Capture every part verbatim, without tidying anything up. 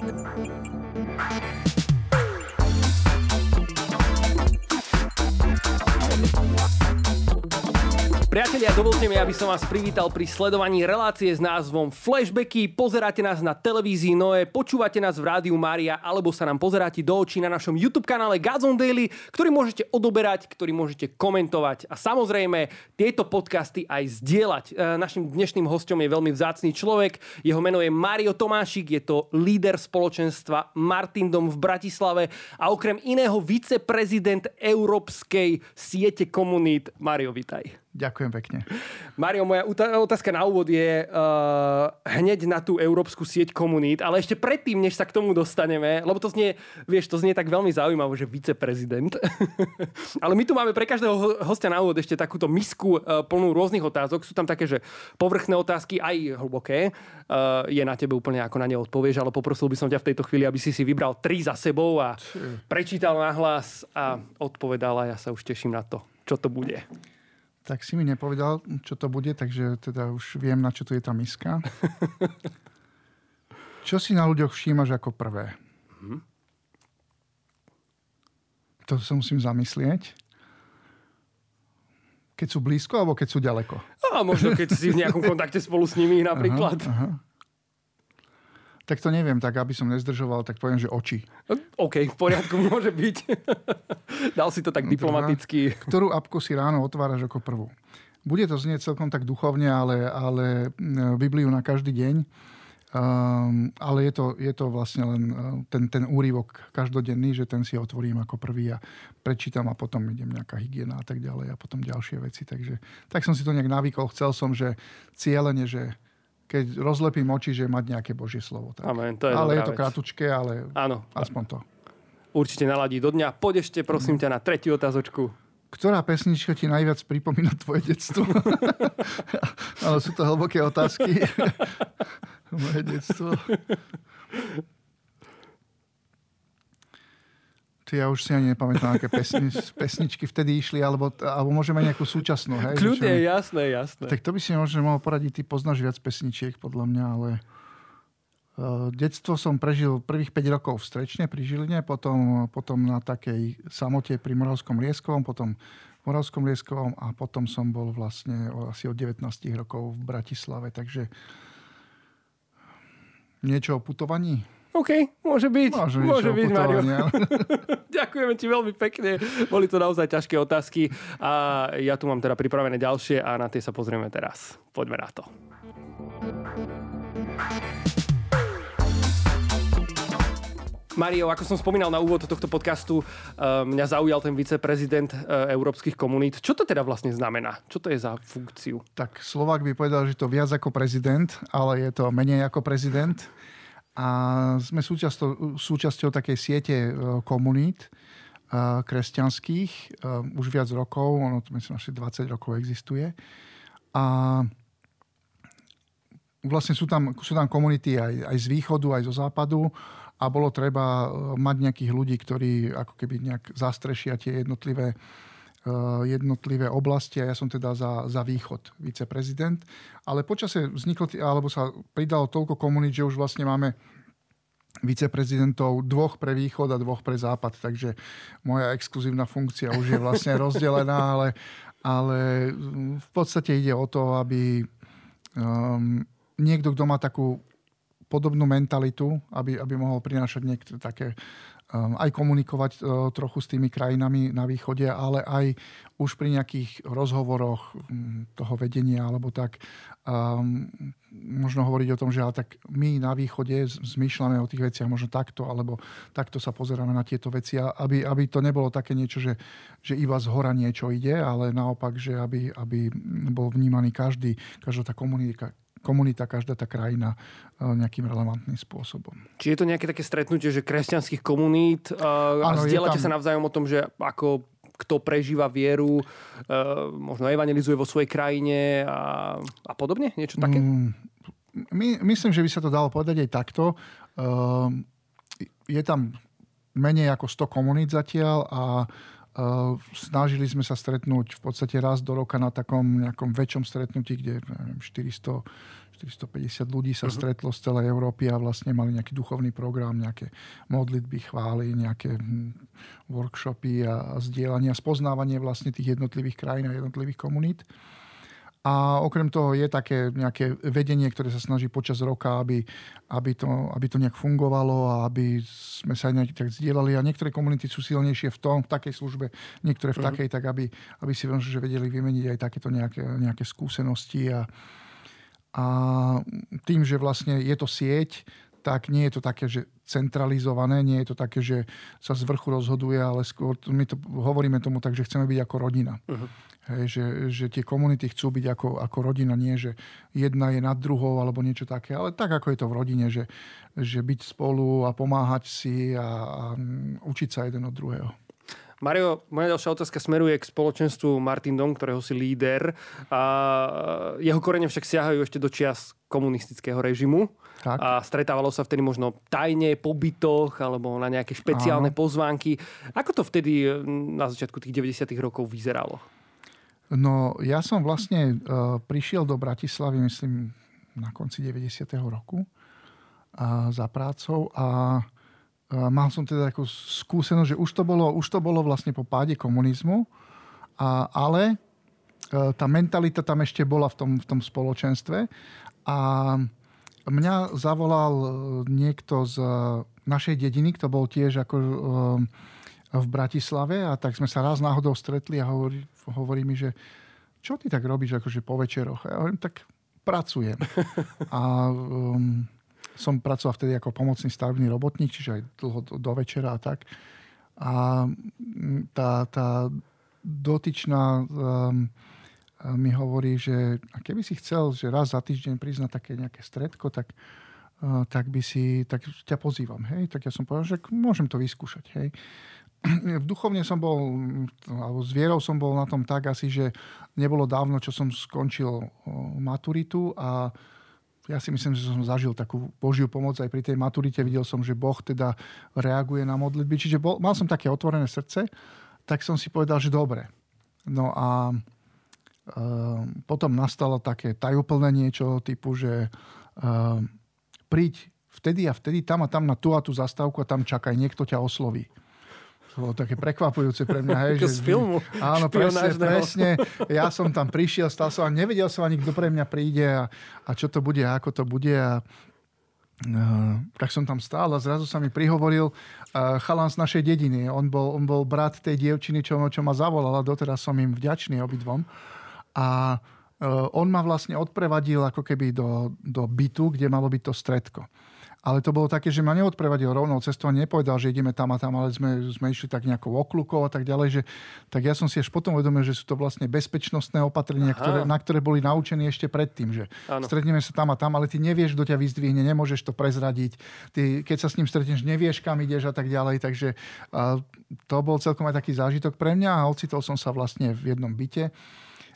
Priatelia, dovolte mi, aby som vás privítal pri sledovaní relácie s názvom Flashbacky. Pozeráte nás na televízii Noé, počúvate nás v rádiu Mária, alebo sa nám pozeráte do očí na našom YouTube kanále Gazon Daily, ktorý môžete odoberať, ktorý môžete komentovať a samozrejme tieto podcasty aj zdieľať. Našim dnešným hosťom je veľmi vzácny človek, jeho meno je Mario Tomášik, je to líder spoločenstva Martindom v Bratislave a okrem iného viceprezident Európskej siete komunít. Mario, vitaj. Ďakujem pekne. Mario, moja otázka na úvod je uh, hneď na tú európsku sieť komunít, ale ešte predtým, než sa k tomu dostaneme, lebo to znie, vieš, to znie tak veľmi zaujímavo, že viceprezident. Ale my tu máme pre každého hostia na úvod ešte takúto misku uh, plnú rôznych otázok. Sú tam také, že povrchné otázky, aj hlboké. Uh, je na tebe úplne, ako na ne odpovieš, ale poprosil by som ťa v tejto chvíli, aby si si vybral tri za sebou a prečítal nahlas a odpovedal, a ja sa už teším na to, čo to bude. Tak si mi nepovedal, čo to bude, takže teda už viem, na čo tu je tá miska. Čo si na ľuďoch všímaš ako prvé? Mm-hmm. To sa musím zamyslieť. Keď sú blízko, alebo keď sú ďaleko? A možno, keď si v nejakom kontakte spolu s nimi napríklad. Aha, aha. Tak to neviem, tak aby som nezdržoval, tak poviem, že oči. OK, v poriadku, môže byť. Dal si to tak diplomaticky. Ktorú apku si ráno otváraš ako prvú? Bude to znieť celkom tak duchovne, ale, ale Bibliu na každý deň. Um, ale je to, je to vlastne len ten, ten úryvok každodenný, že ten si otvorím ako prvý a prečítam a potom idem nejaká hygiena a tak ďalej a potom ďalšie veci. Takže tak som si to nejak navykol. Chcel som, že cieľene, že keď rozlepím oči, že mať nejaké Božie slovo. Tak. Amen, to je ale je to kratučké, ale áno, aspoň to. Určite naladí do dňa. Poď ešte, prosím ťa, na tretiu otázočku. Ktorá pesnička ti najviac pripomína tvoje detstvo? Ale sú to hlboké otázky. Moje detstvo. Ja už si ani nepamätám, aké pesni, pesničky vtedy išli, alebo, alebo môžeme nejakú súčasnú. Hej, kľudne, čo? jasné, jasné. Tak to by si možno mohol poradiť, ty poznáš viac pesničiek, podľa mňa, ale uh, detstvo som prežil prvých päť rokov v Strečne, pri Žiline, potom, potom na takej samote pri Moravskom Lieskovom, potom v Moravskom Lieskovom a potom som bol vlastne asi od devätnásť rokov v Bratislave, takže niečo o putovaní. OK, môže byť, môže, môže byť, Mario. Ďakujeme ti veľmi pekne, boli to naozaj ťažké otázky a ja tu mám teda pripravené ďalšie a na tie sa pozrieme teraz. Poďme na to. Mario, ako som spomínal na úvod tohto podcastu, mňa zaujal ten viceprezident Európskych komunít. Čo to teda vlastne znamená? Čo to je za funkciu? Tak Slovák by povedal, že to viac ako prezident, ale je to menej ako prezident. A sme súčasťou, súčasťou takej siete komunít kresťanských. Už viac rokov, ono to myslím, že dvadsať rokov existuje. A vlastne sú tam, sú tam komunity aj, aj z východu, aj zo západu. A bolo treba mať nejakých ľudí, ktorí ako keby nejak zastrešia tie jednotlivé jednotlivé oblasti a ja som teda za, za východ viceprezident. Ale počase vzniklo, alebo sa pridalo toľko komunít, že už vlastne máme viceprezidentov dvoch pre východ a dvoch pre západ, takže moja exkluzívna funkcia už je vlastne rozdelená, ale, ale v podstate ide o to, aby um, niekto, kto má takú podobnú mentalitu, aby, aby mohol prinášať niektoré také aj komunikovať trochu s tými krajinami na východe, ale aj už pri nejakých rozhovoroch toho vedenia alebo tak um, možno hovoriť o tom, že ale tak my na východe zmýšľame o tých veciach možno takto, alebo takto sa pozeráme na tieto veci, aby, aby to nebolo také niečo, že, že iba zhora niečo ide, ale naopak, že aby, aby bol vnímaný každý, každá tá komunika, komunita, každá tá krajina nejakým relevantným spôsobom. Či je to nejaké také stretnutie, že kresťanských komunít uh, ano, a zdieľate tam sa navzájom o tom, že ako kto prežíva vieru, uh, možno evangelizuje vo svojej krajine a, a podobne? Niečo také? Mm, my, myslím, že by sa to dalo povedať aj takto. Uh, je tam menej ako sto komunít zatiaľ a Uh, snažili sme sa stretnúť v podstate raz do roka na takom nejakom väčšom stretnutí, kde neviem, 400, štyristopäťdesiat ľudí sa stretlo z celej Európy a vlastne mali nejaký duchovný program, nejaké modlitby, chvály, nejaké workshopy a zdieľanie a spoznávanie vlastne tých jednotlivých krajín a jednotlivých komunít. A okrem toho je také nejaké vedenie, ktoré sa snaží počas roka, aby, aby, to, aby to nejak fungovalo a aby sme sa nejak tak zdieľali. A niektoré komunity sú silnejšie v tom, v takej službe, niektoré v takej, tak aby, aby si veľmi vedeli vymeniť aj takéto nejaké, nejaké skúsenosti. A, a tým, že vlastne je to sieť, tak nie je to také, že centralizované, nie je to také, že sa z vrchu rozhoduje, ale skôr my to hovoríme tomu tak, že chceme byť ako rodina. Uh-huh. Hej, že, že tie komunity chcú byť ako, ako rodina, nie že jedna je nad druhou alebo niečo také, ale tak, ako je to v rodine, že, že byť spolu a pomáhať si a, a učiť sa jeden od druhého. Mario, moja ďalšia otázka smeruje k spoločenstvu Martindom, ktorého si líder. A jeho korene však siahajú ešte do čias komunistického režimu. Tak. A stretávalo sa vtedy možno tajne po bytoch alebo na nejaké špeciálne Áno. pozvánky. Ako to vtedy na začiatku tých deväťdesiatych rokov vyzeralo? No, ja som vlastne uh, prišiel do Bratislavy, myslím, na konci deväťdesiateho roku a za prácou a mal som teda takú skúsenosť, že už to bolo, už to bolo vlastne po páde komunizmu, a, ale tá mentalita tam ešte bola v tom, v tom spoločenstve. A mňa zavolal niekto z našej dediny, kto bol tiež ako v Bratislave, a tak sme sa raz náhodou stretli a hovorí, hovorí mi, že čo ty tak robíš akože po večeroch? A ja hovorím, tak pracujem. A Um, som pracoval vtedy ako pomocný stavebný robotník, čiže aj dlho do večera a tak. A tá, tá dotyčná um, mi hovorí, že keby si chcel, že raz za týždeň prísť na také nejaké stredko, tak, uh, tak by si, tak ťa pozývam, hej. Tak ja som povedal, že môžem to vyskúšať, hej. Duchovne som bol, alebo s vierou som bol na tom tak asi, že nebolo dávno, čo som skončil maturitu a ja si myslím, že som zažil takú Božiu pomoc aj pri tej maturite. Videl som, že Boh teda reaguje na modlitby. Čiže bol, mal som také otvorené srdce, tak som si povedal, že dobre. No a e, potom nastalo také tajúplné niečo typu, že e, príď vtedy a vtedy tam a tam na tú a tú zastávku a tam čakaj, niekto ťa osloví. To bolo také prekvapujúce pre mňa. Hej, že z filmu. Áno, presne, presne. Ja som tam prišiel, stal som a nevedel som ani, kto pre mňa príde a, a čo to bude a ako to bude. A, uh, tak som tam stál a zrazu sa mi prihovoril uh, chalan z našej dediny. On bol, on bol brat tej dievčiny, čo, čo ma zavolala. Doteraz som im vďačný obidvom. A uh, on ma vlastne odprevadil ako keby do, do bytu, kde malo byť to stredko. Ale to bolo také, že ma neodprevadil rovnou cestou a nepovedal, že ideme tam a tam, ale sme, sme išli tak nejakou okľukou a tak ďalej. Že, tak ja som si až potom uvedomil, že sú to vlastne bezpečnostné opatrenia, ktoré, na ktoré boli naučení ešte predtým. Že stretneme sa tam a tam, ale ty nevieš, kto ťa vyzdvihne, nemôžeš to prezradiť. Ty, keď sa s ním stretneš, nevieš, kam ideš a tak ďalej. Takže a, to bol celkom aj taký zážitok pre mňa a ocitol som sa vlastne v jednom byte.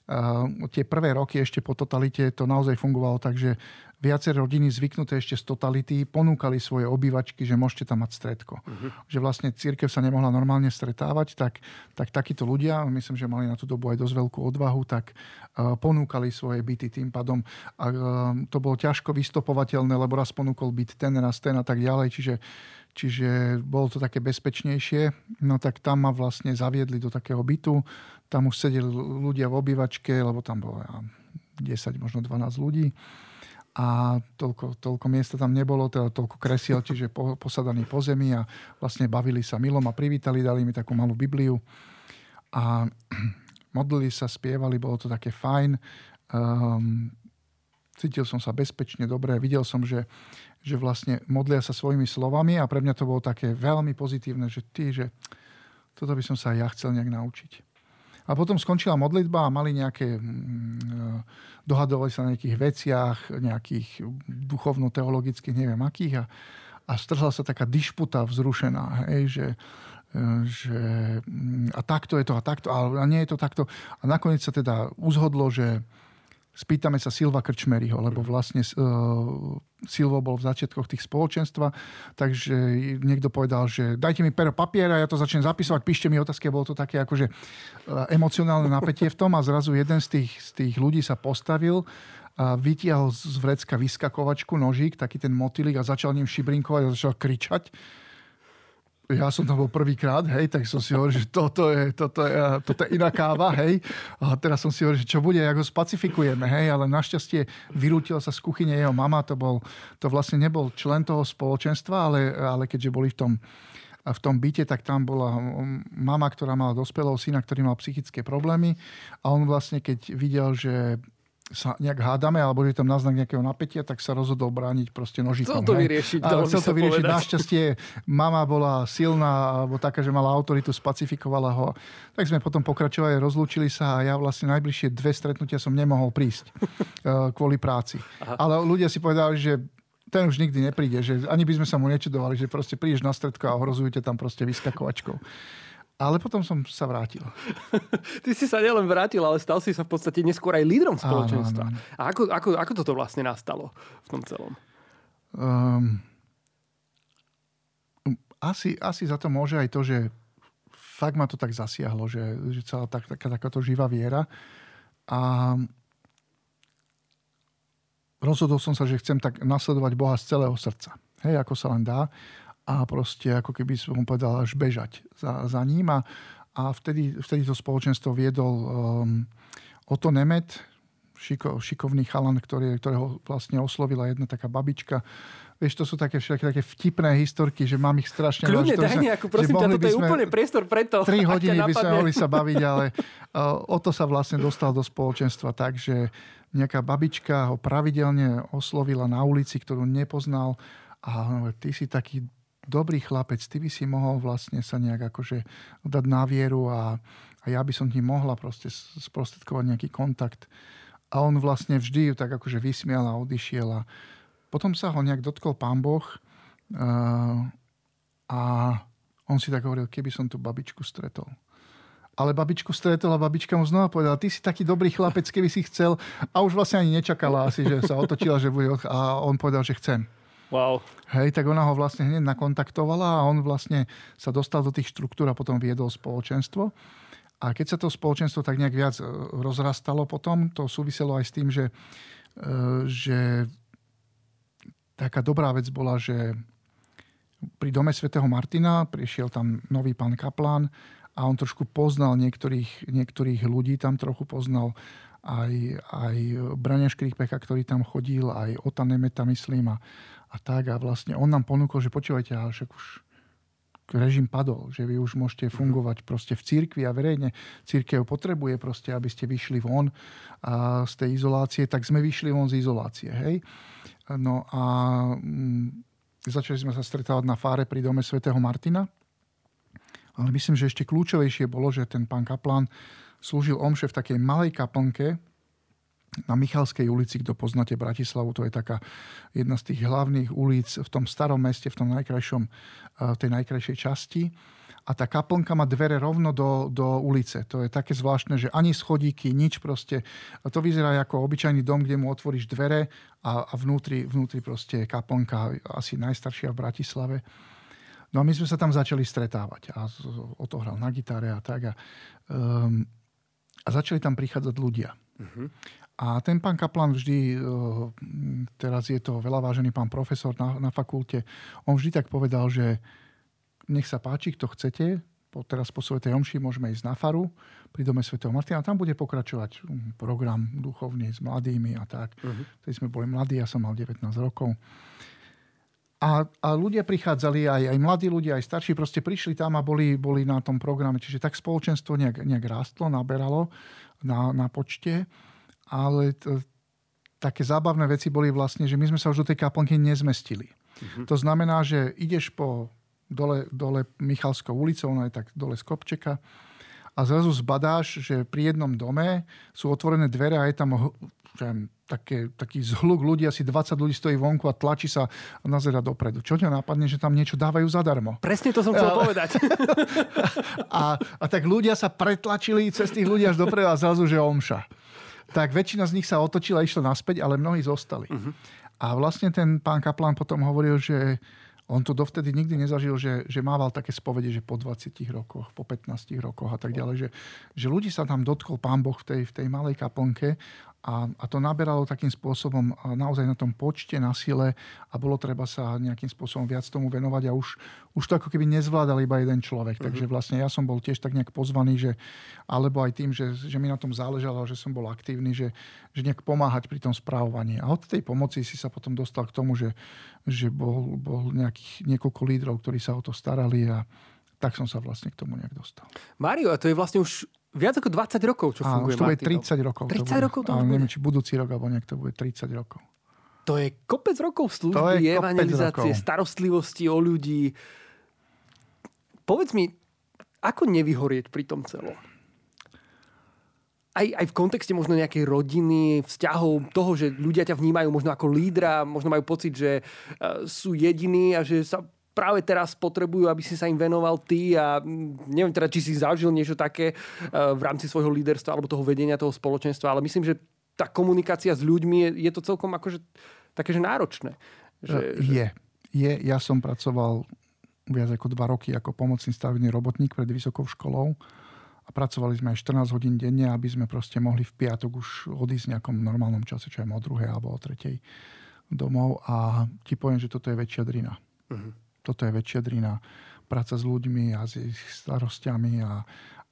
Uh, tie prvé roky ešte po totalite to naozaj fungovalo, takže viaceré rodiny zvyknuté ešte z totality ponúkali svoje obývačky, že môžete tam mať stredko. Uh-huh. Že vlastne cirkev sa nemohla normálne stretávať, tak, tak takíto ľudia, myslím, že mali na tú dobu aj dosť veľkú odvahu, tak uh, ponúkali svoje byty tým pádom. A uh, to bolo ťažko vystopovateľné, lebo raz ponúkol byt ten, raz ten a tak ďalej, čiže Čiže bolo to také bezpečnejšie. No tak tam ma vlastne zaviedli do takého bytu. Tam už sedeli ľudia v obývačke, lebo tam bolo desať, možno dvanásť ľudí. A toľko, toľko miesta tam nebolo, teda toľko kresiel, čiže po, posadaní po zemi a vlastne bavili sa milom a privítali, dali mi takú malú Bibliu. A modlili sa, spievali, bolo to také fajn. Um, cítil som sa bezpečne, dobre. Videl som, že že vlastne modlia sa svojimi slovami a pre mňa to bolo také veľmi pozitívne, že ty, že toto by som sa aj ja chcel nejak naučiť. A potom skončila modlitba a mali nejaké, dohadovali sa na nejakých veciach, nejakých duchovno-teologických, neviem akých, a, a strhla sa taká dišputa vzrušená, hej, že, že a takto je to, a takto, a nie je to takto. A nakoniec sa teda uzhodlo, že spýtame sa Silva Krčmeryho, lebo vlastne uh, Silvo bol v začiatkoch tých spoločenstva, takže niekto povedal, že dajte mi pero papiera, ja to začnem zapisovať, píšte mi otázky, bolo to také akože uh, emocionálne napätie v tom a zrazu jeden z tých, z tých ľudí sa postavil a vytiahol z vrecka vyskakovačku, nožík, taký ten motýlik a začal ním šibrinkovať a začal kričať. Ja som tam bol prvýkrát, hej, tak som si hovoril, že toto je, toto je, toto je iná káva, hej. A teraz som si hovoril, že čo bude, ako ho spacifikujeme, hej. Ale našťastie vyrútila sa z kuchyne jeho mama, to bol, to vlastne nebol člen toho spoločenstva, ale, ale keďže boli v tom, v tom byte, tak tam bola mama, ktorá mala dospelého syna, ktorý mal psychické problémy a on vlastne, keď videl, že sa nejak hádame, alebo že tam náznak nejakého napätia, tak sa rozhodol brániť proste nožikom. Chcel to vyriešiť. Chcel to vyriešiť. Našťastie mama bola silná, alebo taká, že mala autoritu, spacifikovala ho. Tak sme potom pokračovali, rozlúčili sa a ja vlastne najbližšie dve stretnutia som nemohol prísť kvôli práci. Aha. Ale ľudia si povedali, že ten už nikdy nepríde, že ani by sme sa mu nečudovali, že proste prídeš na stredko a ohrozujete tam proste vyskakovačkou. Ale potom som sa vrátil. Ty si sa nielen vrátil, ale stal si sa v podstate neskôr aj lídrom spoločenstva. Áno, áno. A ako, ako, ako toto vlastne nastalo v tom celom? Um, asi, asi za to môže aj to, že fakt ma to tak zasiahlo, že, že celá tak, taká, takáto živá viera. A rozhodol som sa, že chcem tak nasledovať Boha z celého srdca. Hej, ako sa len dá. A proste, ako keby som mu povedal, až bežať za, za ním. A, a vtedy, vtedy to spoločenstvo viedol um, Oto Németh, šiko, šikovný chalan, ktorý, ktorého vlastne oslovila jedna taká babička. Vieš, to sú také všetky také vtipné historky, že mám ich strašne... Kľudne, daj nejako, prosím ťa, toto je úplne priestor preto. tri hodiny by sme mohli sa baviť, ale uh, Oto sa vlastne dostal do spoločenstva tak, že nejaká babička ho pravidelne oslovila na ulici, ktorú nepoznal. A no, ty si taký dobrý chlapec, ty by si mohol vlastne sa nejak akože dať na vieru a, a ja by som ti mohla proste sprostredkovať nejaký kontakt. A on vlastne vždy ju tak akože vysmial a odišiel a potom sa ho nejak dotkol Pán Boh uh, a on si tak hovoril, keby som tú babičku stretol. Ale babičku stretol a babička mu znova povedala, ty si taký dobrý chlapec, keby si chcel. A už vlastne ani nečakala asi, že sa otočila, že bude od... a on povedal, že chcem. Wow. Hej, tak ona ho vlastne hneď nakontaktovala a on vlastne sa dostal do tých štruktúr a potom viedol spoločenstvo. A keď sa to spoločenstvo tak nejak viac rozrastalo potom, to súviselo aj s tým, že, že taká dobrá vec bola, že pri dome svätého Martina prišiel tam nový pán kaplán a on trošku poznal niektorých, niektorých ľudí, tam trochu poznal aj, aj Braňa Škripeka, ktorý tam chodil, aj Ota Németha, myslím, a, a tak. A vlastne on nám ponúkol, že počúvajte, ale však už režim padol, že vy už môžete fungovať proste v cirkvi a verejne. Cirkev potrebuje proste, aby ste vyšli von a z tej izolácie. Tak sme vyšli von z izolácie, hej. No a začali sme sa stretávať na fáre pri dome svätého Martina. Ale myslím, že ešte kľúčovejšie bolo, že ten pán kaplán slúžil omše v takej malej kaplnke na Michalskej ulici, kto poznáte Bratislavu, to je taká jedna z tých hlavných ulic v tom starom meste, v tom najkrajšom, v tej najkrajšej časti. A tá kaplnka má dvere rovno do, do ulice. To je také zvláštne, že ani schodíky, nič proste. To vyzerá ako obyčajný dom, kde mu otvoríš dvere a, a vnútri, vnútri proste je kaplnka, asi najstaršia v Bratislave. No a my sme sa tam začali stretávať. A otohral na gitare a tak. A, um, A začali tam prichádzať ľudia. Uh-huh. A ten pán kaplán vždy, teraz je to veľa vážený pán profesor na, na fakulte, on vždy tak povedal, že nech sa páči, kto chcete, teraz po svätej omši môžeme ísť na faru pri dome svätého Martina. Tam bude pokračovať program duchovný s mladými a tak. Uh-huh. Tedy sme boli mladí, ja som mal devätnásť rokov. A, a ľudia prichádzali, aj, aj mladí ľudia, aj starší, proste prišli tam a boli, boli na tom programe. Čiže tak spoločenstvo nejak, nejak rástlo, naberalo na, na počte. Ale t- také zábavné veci boli vlastne, že my sme sa už do tej kaplnky nezmestili. Mhm. To znamená, že ideš po dole, dole Michalskou ulicou, ona je tak dole z kopčeka, a zrazu zbadáš, že pri jednom dome sú otvorené dvere a je tam... Že také, taký zhluk ľudí, asi dvadsať ľudí stojí vonku a tlačí sa a nazera dopredu. Čo ťa nápadne, že tam niečo dávajú zadarmo? Presne to som chcel povedať. a, a tak ľudia sa pretlačili cez tých ľudí až dopredu a zrazu, že omša. tak väčšina z nich sa otočila a išla naspäť, ale mnohí zostali. Uh-huh. A vlastne ten pán kaplán potom hovoril, že on to dovtedy nikdy nezažil, že, že mával také spovede, že po dvadsiatich rokoch, po pätnástich rokoch a tak ďalej, že, že ľudí sa tam dotkol Pán Boh v tej, v tej malej kaplnke a, a to naberalo takým spôsobom naozaj na tom počte, na sile a bolo treba sa nejakým spôsobom viac tomu venovať a už, už to ako keby nezvládal iba jeden človek. Uh-huh. Takže vlastne ja som bol tiež tak nejak pozvaný, že, alebo aj tým, že, že mi na tom záležalo, že som bol aktívny, že, že nejak pomáhať pri tom správovaní. A od tej pomoci si sa potom dostal k tomu, že, že bol, bol nejak niekoľko lídrov, ktorí sa o to starali a tak som sa vlastne k tomu nejak dostal. Mário, a to je vlastne už viac ako dvadsať rokov, čo a, funguje Martindom. Áno, už to bude tridsať rokov. tridsať rokov to bude. Neviem, či budúci rok, alebo nejak to bude tridsať rokov. To je kopec rokov služby, evangelizácie, rokov. Starostlivosti o ľudí. Povedz mi, ako nevyhorieť pri tom celom? Aj, aj v kontexte možno nejakej rodiny, vzťahov, toho, že ľudia ťa vnímajú možno ako lídra, možno majú pocit, že sú jediní a že sa práve teraz potrebujú, aby si sa im venoval ty a neviem teda, či si zažil niečo také v rámci svojho líderstva alebo toho vedenia toho spoločenstva, ale myslím, že tá komunikácia s ľuďmi je, je to celkom akože také, že náročné. Že, je. je. Ja som pracoval viac ako dva roky ako pomocný stavebný robotník pred vysokou školou. A pracovali sme aj štrnásť hodín denne, aby sme proste mohli v piatok už odísť v nejakom normálnom čase, čo aj o druhej alebo o tretej domov. A ti poviem, že toto je väčšia drina. Uh-huh. Toto je väčšia drina. Práca s ľuďmi a s ich starostiami a,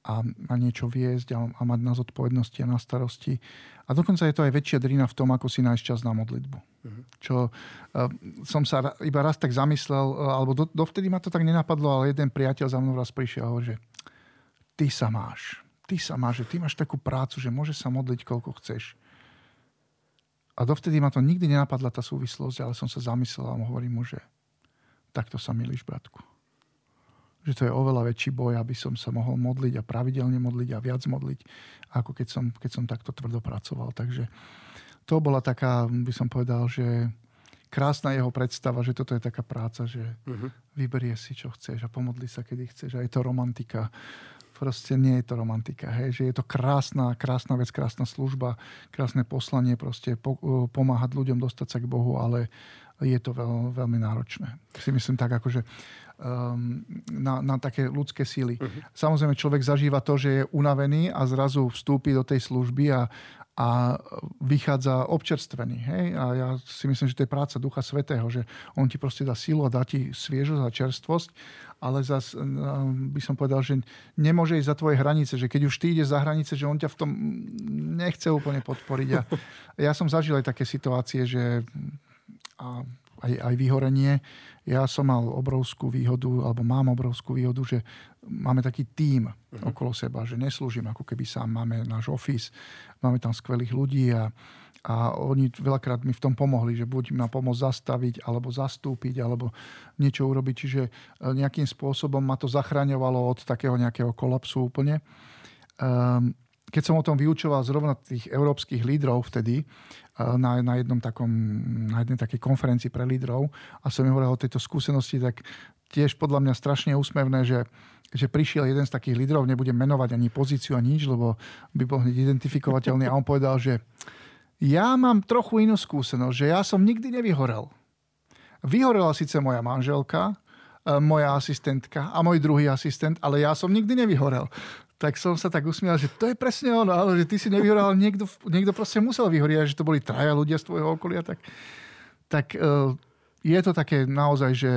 a, a niečo viesť a, a mať na zodpovednosti a na starosti. A dokonca je to aj väčšia drina v tom, ako si nájsť čas na modlitbu. Uh-huh. Čo uh, som sa iba raz tak zamyslel, uh, alebo do, dovtedy ma to tak nenapadlo, ale jeden priateľ za mnou raz prišiel a hovorí, že ty sa máš. Ty sa máš, že ty máš takú prácu, že môžeš sa modliť, koľko chceš. A dovtedy ma to nikdy nenapadla tá súvislosť, ale som sa zamyslel a hovorím mu, že takto sa milíš, bratku. Že to je oveľa väčší boj, aby som sa mohol modliť a pravidelne modliť a viac modliť, ako keď som, keď som takto tvrdo pracoval. Takže to bola taká, by som povedal, že krásna jeho predstava, že toto je taká práca, že uh-huh. vyberie si, čo chceš a pomodli sa, kedy chceš. A je to romantika. Proste nie je to romantika. Hej? Že je to krásna, krásna vec, krásna služba, krásne poslanie, proste po, pomáhať ľuďom dostať sa k Bohu, ale je to veľ, veľmi náročné. Si myslím tak, akože um, na, na také ľudské síly. Uh-huh. Samozrejme, človek zažíva to, že je unavený a zrazu vstúpi do tej služby a a vychádza občerstvený. Hej? A ja si myslím, že to je práca Ducha Svätého, že on ti proste dá silu a dá ti sviežosť a čerstvosť, ale zas by som povedal, že nemôže ísť za tvoje hranice, že keď už ty ideš za hranice, že on ťa v tom nechce úplne podporiť. A ja som zažil aj také situácie, že a aj, aj vyhorenie. Ja som mal obrovskú výhodu, alebo mám obrovskú výhodu, že máme taký tím uh-huh. okolo seba, že neslúžim ako keby sám, máme náš office, máme tam skvelých ľudí a, a oni veľakrát mi v tom pomohli, že buď ma pomôcť zastaviť, alebo zastúpiť, alebo niečo urobiť, čiže nejakým spôsobom ma to zachraňovalo od takého nejakého kolapsu úplne. Um, Keď som o tom vyučoval zrovna tých európskych lídrov vtedy na, na, jednom takom, na jednej takej konferencii pre lídrov a som hovoril o tejto skúsenosti, tak tiež podľa mňa strašne úsmevné, že, že prišiel jeden z takých lídrov, nebudem menovať ani pozíciu, ani nič, lebo by bol hneď identifikovateľný a on povedal, že ja mám trochu inú skúsenosť, že ja som nikdy nevyhorel. Vyhorela síce moja manželka, moja asistentka a môj druhý asistent, ale ja som nikdy nevyhorel. Tak som sa tak usmial, že to je presne ono, ale že ty si nevyhorel, ale niekto, niekto proste musel vyhorieť, že to boli traja ľudia z tvojho okolia. Tak, tak je to také naozaj, že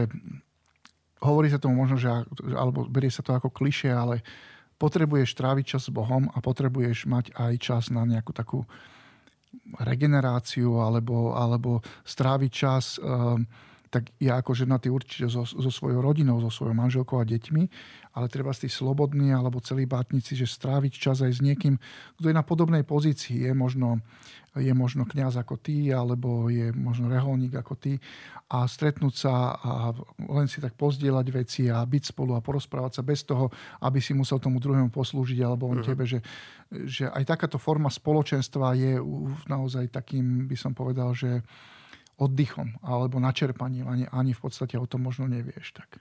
hovorí sa tomu možno, že, alebo berie sa to ako klišé, ale potrebuješ tráviť čas s Bohom a potrebuješ mať aj čas na nejakú takú regeneráciu alebo, alebo stráviť čas... Um, tak ja ako ženatý určite so, so svojou rodinou, so svojou manželkou a deťmi, ale treba si slobodní alebo celibátnici, že stráviť čas aj s niekým, kto je na podobnej pozícii. Je možno, je možno kňaz ako ty, alebo je možno reholník ako ty a stretnúť sa a len si tak pozdieľať veci a byť spolu a porozprávať sa bez toho, aby si musel tomu druhému poslúžiť alebo on tebe, že, že aj takáto forma spoločenstva je naozaj takým, by som povedal, že oddychom alebo načerpaním, ani, ani v podstate o tom možno nevieš. Tak.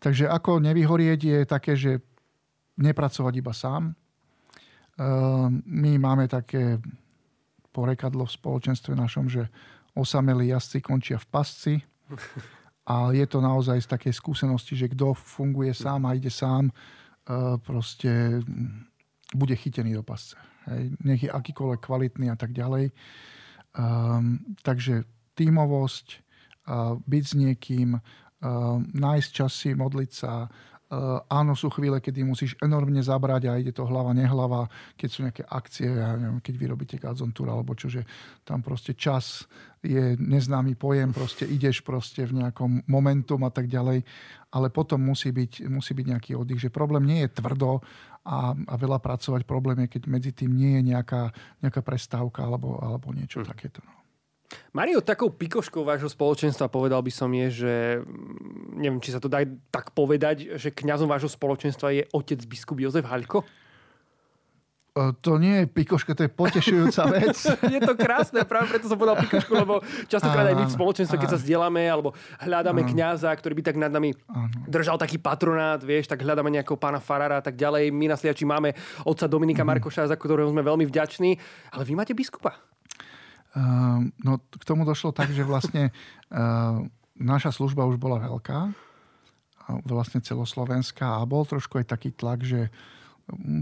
Takže ako nevyhorieť je také, že nepracovať iba sám, My máme také porekadlo v spoločenstve našom, že osamelí jazdci končia v pasci. A je to naozaj z takej skúsenosti, že kto funguje sám a ide sám, proste bude chytený do pasce. Hej. Nech je akýkoľvek kvalitný a tak ďalej. Um, takže tímovosť, uh, byť s niekým, uh, nájsť časy, modliť sa. Uh, áno, sú chvíle, kedy musíš enormne zabrať a ide to hlava, nehlava. Keď sú nejaké akcie, ja neviem, keď vyrobíte Gazon Tour alebo čože, tam proste čas je neznámy pojem, proste ideš proste v nejakom momentum a tak ďalej. Ale potom musí byť, musí byť nejaký oddych, že problém nie je tvrdo a, a veľa pracovať. Problém je, keď medzi tým nie je nejaká, nejaká prestávka alebo, alebo niečo mm. takéto. Mario, takou pikoškou vášho spoločenstva povedal by som je, že neviem, či sa to dá tak povedať, že kňazom vášho spoločenstva je otec biskup Jozef Haľko? To nie je pikoška, to je potešujúca vec. Je to krásne, práve preto som povedal pikošku, lebo častokrát aj my v spoločenstve, keď sa zdieľame alebo hľadáme kňaza, ktorý by tak nad nami držal taký patronát, vieš, tak hľadáme nejakého pána farára a tak ďalej. My na Sliači máme otca Dominika Markoša, za ktorého sme veľmi vďační, ale vy máte biskupa. Uh, no k tomu došlo tak, že vlastne uh, naša služba už bola veľká, vlastne celoslovenská, a bol trošku aj taký tlak, že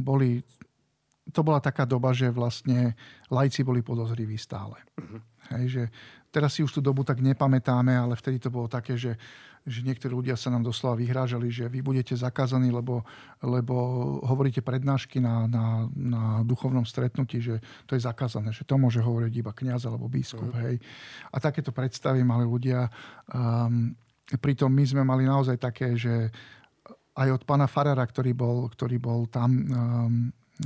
boli, to bola taká doba, že vlastne laici boli podozriví stále. Uh-huh. Hej, že teraz si už tú dobu tak nepamätáme, ale vtedy to bolo také, že, že niektorí ľudia sa nám doslova vyhrážali, že vy budete zakázaní, lebo, lebo hovoríte prednášky na, na, na duchovnom stretnutí, že to je zakázané, že to môže hovoriť iba kňaz alebo biskup. Mm. Hej. A takéto predstavy mali ľudia. Um, pritom my sme mali naozaj také, že aj od pána farára, ktorý bol, ktorý bol tam um,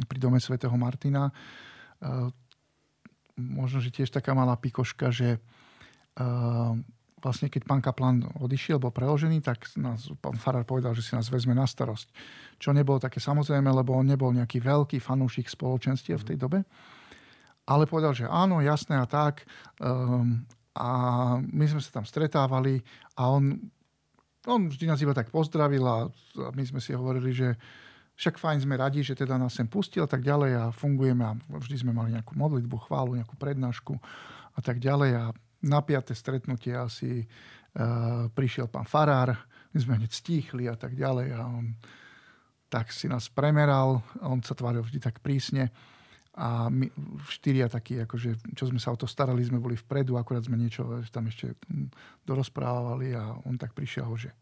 pri dome svätého Martina, um, možno, že tiež taká malá pikoška, že uh, vlastne keď pán kaplan odišiel, bol preložený, tak nás, pán farár povedal, že si nás vezme na starosť. Čo nebolo také samozrejme, lebo on nebol nejaký veľký fanúšik spoločenstiev v tej dobe. Ale povedal, že áno, jasné a tak. Um, a my sme sa tam stretávali a on, on vždy nás iba tak pozdravil a my sme si hovorili, že však fajn, sme radi, že teda nás sem pustil a tak ďalej a fungujeme a vždy sme mali nejakú modlitbu, chválu, nejakú prednášku a tak ďalej a na piate stretnutie asi e, prišiel pán farár, my sme hneď stíchli a tak ďalej a on tak si nás premeral, on sa tváril vždy tak prísne a my štyria takí, akože, čo sme sa o to starali, sme boli vpredu, akurát sme niečo tam ešte dorozprávali a on tak prišiel, že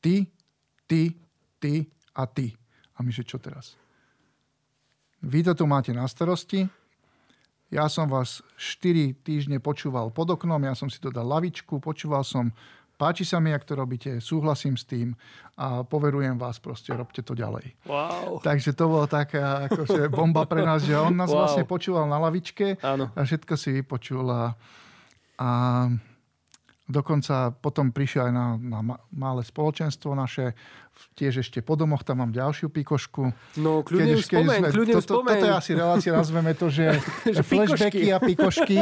ty, ty, ty a ty. A my, že čo teraz? Vy to tu máte na starosti. Ja som vás štyri týždne počúval pod oknom, ja som si to dal lavičku, počúval som, páči sa mi, jak to robíte, súhlasím s tým a poverujem vás, proste robte to ďalej. Wow. Takže to bola taká akože bomba pre nás, že on nás wow. vlastne počúval na lavičke. Áno. A všetko si vypočul. A, a dokonca potom prišiel aj na, na malé spoločenstvo naše, tiež ešte po domoch, tam mám ďalšiu pikošku. No, kľudne už spomen, sme, kľudne toto, spomen. Toto je asi relácia, nazveme to, že flashbacky a pikošky,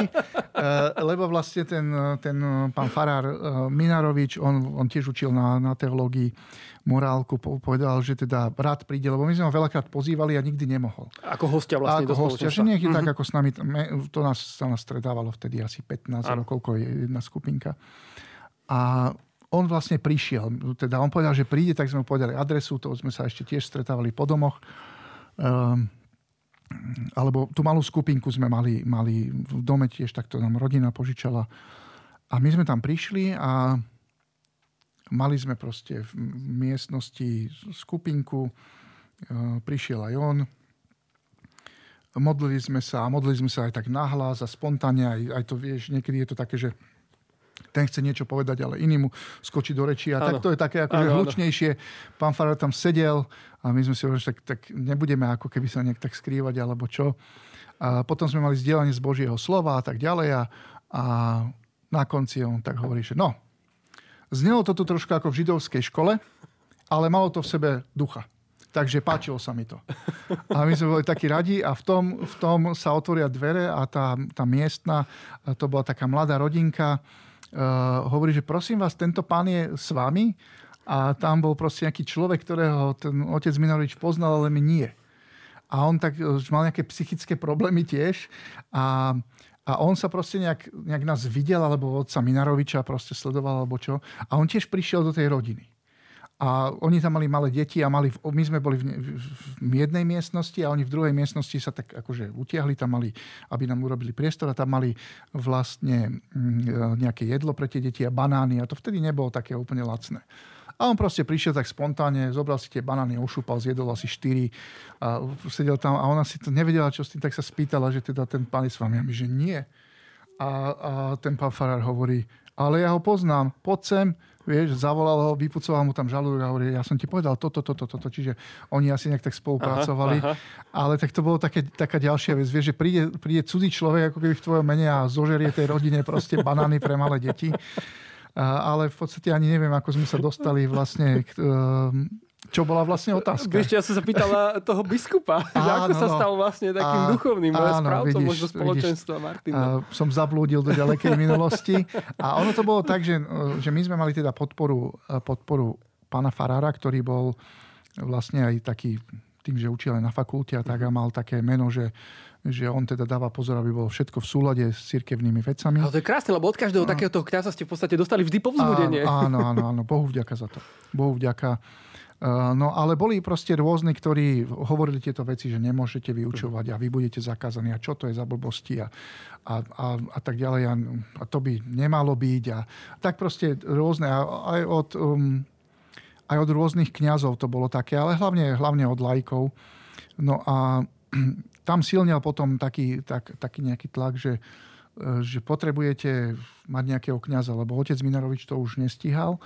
lebo vlastne ten, ten pán farár Minarovič, on, on tiež učil na, na teológii morálku, povedal, že teda rád príde, lebo my sme ho veľakrát pozývali a nikdy nemohol. Ako hostia vlastne do spoločenstva. Ako hostia, že niekde mm-hmm. tak ako s nami, to nás sa nás stredávalo vtedy asi pätnásť, ano. Koľko je jedna skupinka. A on vlastne prišiel, teda on povedal, že príde, tak sme mu povedali adresu, to sme sa ešte tiež stretávali po domoch. Um, alebo tú malú skupinku sme mali, mali v dome tiež, tak to nám rodina požičala. A my sme tam prišli a mali sme proste v miestnosti skupinku, uh, prišiel aj on. Modlili sme sa, modlili sme sa aj tak nahlas a spontánne, aj, aj to vieš, niekedy je to také, že ten chce niečo povedať, ale inému skočí do reči. A ano. Tak to je také akože hlučnejšie. Pán farár tam sedel a my sme si hovorili, že tak, tak nebudeme ako keby sa nejak tak skrývať, alebo čo. A potom sme mali zdieľanie z Božieho slova a tak ďalej. A, a na konci on tak hovorí, že no, znelo to tu trošku ako v židovskej škole, ale malo to v sebe ducha. Takže páčilo sa mi to. A my sme boli takí radi a v tom, v tom sa otvoria dvere a tá, tá miestna, to bola taká mladá rodinka, Uh, hovorí, že prosím vás, tento pán je s vami a tam bol proste nejaký človek, ktorého ten otec Minorič poznal, ale my nie. a on tak už mal nejaké psychické problémy tiež a, a on sa proste nejak, nejak nás videl, alebo otca Minaroviča proste sledoval, alebo čo. A on tiež prišiel do tej rodiny. A oni tam mali malé deti a mali, my sme boli v jednej miestnosti a oni v druhej miestnosti sa tak akože utiahli, tam mali, aby nám urobili priestor a tam mali vlastne nejaké jedlo pre tie deti a banány a to vtedy nebolo také úplne lacné. A on proste prišiel tak spontánne, zobral si tie banány, ošúpal, zjedol asi štyri a sedel tam a ona si to nevedela, čo s tým, tak sa spýtala, že teda ten pán je s vami. A my, že nie. A, a ten pán farár hovorí, ale ja ho poznám, poď sem. Vieš, zavolal ho, vypucoval mu tam žalúdok a hovorí, ja som ti povedal toto, toto, toto. Čiže oni asi nejak tak spolupracovali. Aha, aha. Ale tak to bolo také, taká ďalšia vec. Vieš, že príde, príde cudzí človek ako keby v tvojom mene a zožerie tej rodine proste banány pre malé deti. Ale v podstate ani neviem, ako sme sa dostali vlastne k... Čo bola vlastne otázka? Ešte ja som sa pýtala toho biskupa, že ako no, sa stal vlastne takým a, duchovným áno, správcom vidíš, možno spoločenstva Martina. Som zablúdil do ďalekej minulosti a ono to bolo tak, že, že my sme mali teda podporu, podporu pána farára, ktorý bol vlastne aj taký tým, že učil aj na fakulte a tak a mal také meno, že, že on teda dáva pozor, aby bolo všetko v súlade s cirkevnými vecami. Ale to je krásne, lebo od každého no, takéhoto kňaza ste v podstate dostali vždy povzbudenie. Áno, áno, áno, Bohu vďaka za to. Bohu vďaka. No ale boli proste rôzni, ktorí hovorili tieto veci, že nemôžete vyučovať a vy budete zakázaní a čo to je za blbosti a, a, a, a tak ďalej a, a to by nemalo byť a tak proste rôzne a aj od, um, aj od rôznych kňazov to bolo také, ale hlavne, hlavne od laikov. No a tam silnil potom taký, tak, taký nejaký tlak, že že potrebujete mať nejakého kňaza, lebo otec Minarovič to už nestíhal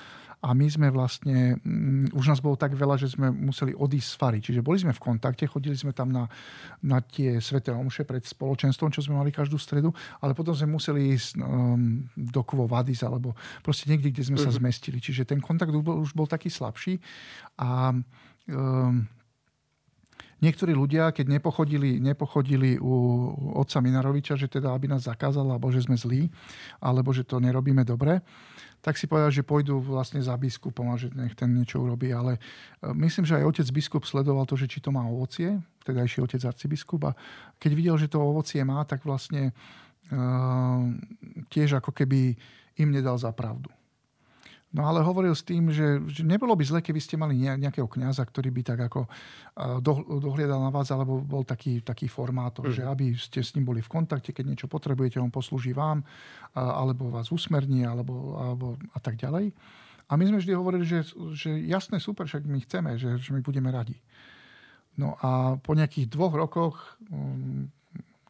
a my sme vlastne, um, už nás bolo tak veľa, že sme museli odísť z fary. Čiže boli sme v kontakte, chodili sme tam na, na tie sväté omše pred spoločenstvom, čo sme mali každú stredu, ale potom sme museli ísť um, do Quo Vadis, alebo proste niekde, kde sme sa zmestili. Čiže ten kontakt už bol taký slabší a um, niektorí ľudia, keď nepochodili, nepochodili u otca Minaroviča, že teda aby nás zakázal, alebo že sme zlí, alebo že to nerobíme dobre, tak si povedal, že pôjdu vlastne za biskupom a že nech ten niečo urobí. Ale myslím, že aj otec biskup sledoval to, že či to má ovocie, tedajší otec arcibiskup. A keď videl, že to ovocie má, tak vlastne e, tiež ako keby im nedal za pravdu. No ale hovoril s tým, že, že nebolo by zle, keby ste mali nejakého kňaza, ktorý by tak ako dohliadal na vás, alebo bol taký, taký formátor, mm. že aby ste s ním boli v kontakte, keď niečo potrebujete, on poslúži vám, alebo vás usmerní, alebo, alebo a tak ďalej. A my sme vždy hovorili, že, že jasné, super, však my chceme, že, že my budeme radi. No a po nejakých dvoch rokoch... Um,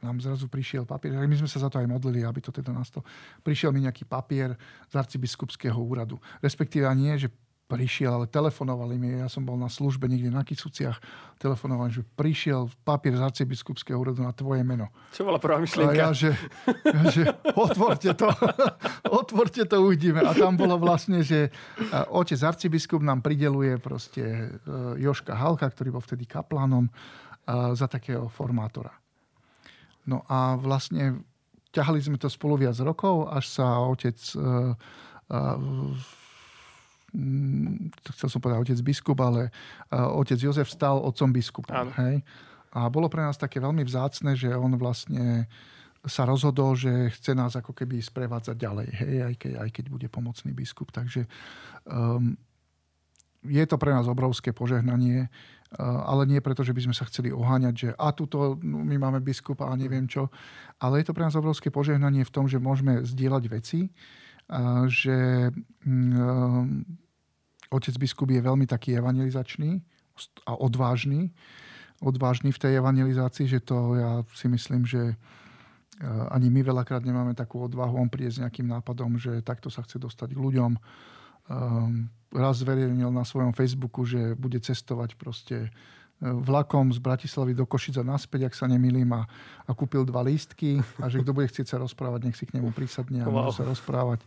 nám zrazu prišiel papier. My sme sa za to aj modlili, aby to teda nás to... Prišiel mi nejaký papier z arcibiskupského úradu. Respektíve nie, že prišiel, ale telefonovali mi. Ja som bol na službe niekde na Kisuciach. Telefonovali, že prišiel papier z arcibiskupského úradu na tvoje meno. Čo bola prvá myšlienka? Ja, že, ja, že otvorte to. Otvorte to, uvidíme. A tam bolo vlastne, že otec arcibiskup nám prideluje proste Jožka Haľka, ktorý bol vtedy kaplanom, za takého formátora. No a vlastne ťahali sme to spolu viac rokov, až sa otec, uh, uh, chcel som povedať otec biskup, ale uh, otec Jozef stal otcom biskupom. Hej? A bolo pre nás také veľmi vzácne, že on vlastne sa rozhodol, že chce nás ako keby sprevádzať ďalej, hej? Aj, keď, aj keď bude pomocný biskup. Takže um, je to pre nás obrovské požehnanie, ale nie preto, že by sme sa chceli oháňať, že a tuto no, my máme biskupa a neviem čo, ale je to pre nás obrovské požehnanie v tom, že môžeme zdieľať veci, že um, otec biskup je veľmi taký evangelizačný a odvážny, odvážny v tej evangelizácii, že to ja si myslím, že ani my veľakrát nemáme takú odvahu, on príde s nejakým nápadom, že takto sa chce dostať k ľuďom. Um, raz zverejnil na svojom Facebooku, že bude cestovať proste vlakom z Bratislavy do Košic a naspäť, ak sa nemýlim, a, a kúpil dva lístky a že kto bude chcieť sa rozprávať, nech si k nemu prísadne a wow, môže sa rozprávať.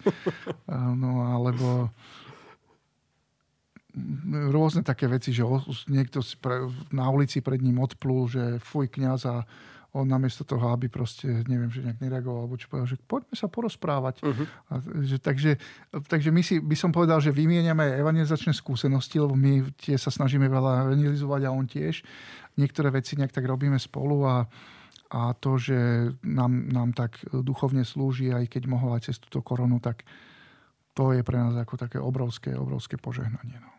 No alebo rôzne také veci, že niekto na ulici pred ním odplul, že fuj kňaz a on namiesto toho, aby proste, neviem, že nejak nereagoval, alebo čo povedal, že poďme sa porozprávať. Uh-huh. A, že, takže, takže my si, by som povedal, že vymieňame evangelizačné skúsenosti, lebo my tie sa snažíme veľa evangelizovať a on tiež. Niektoré veci nejak tak robíme spolu a A to, že nám, nám tak duchovne slúži, aj keď mohol aj cez túto koronu, tak to je pre nás ako také obrovské, obrovské požehnanie. No.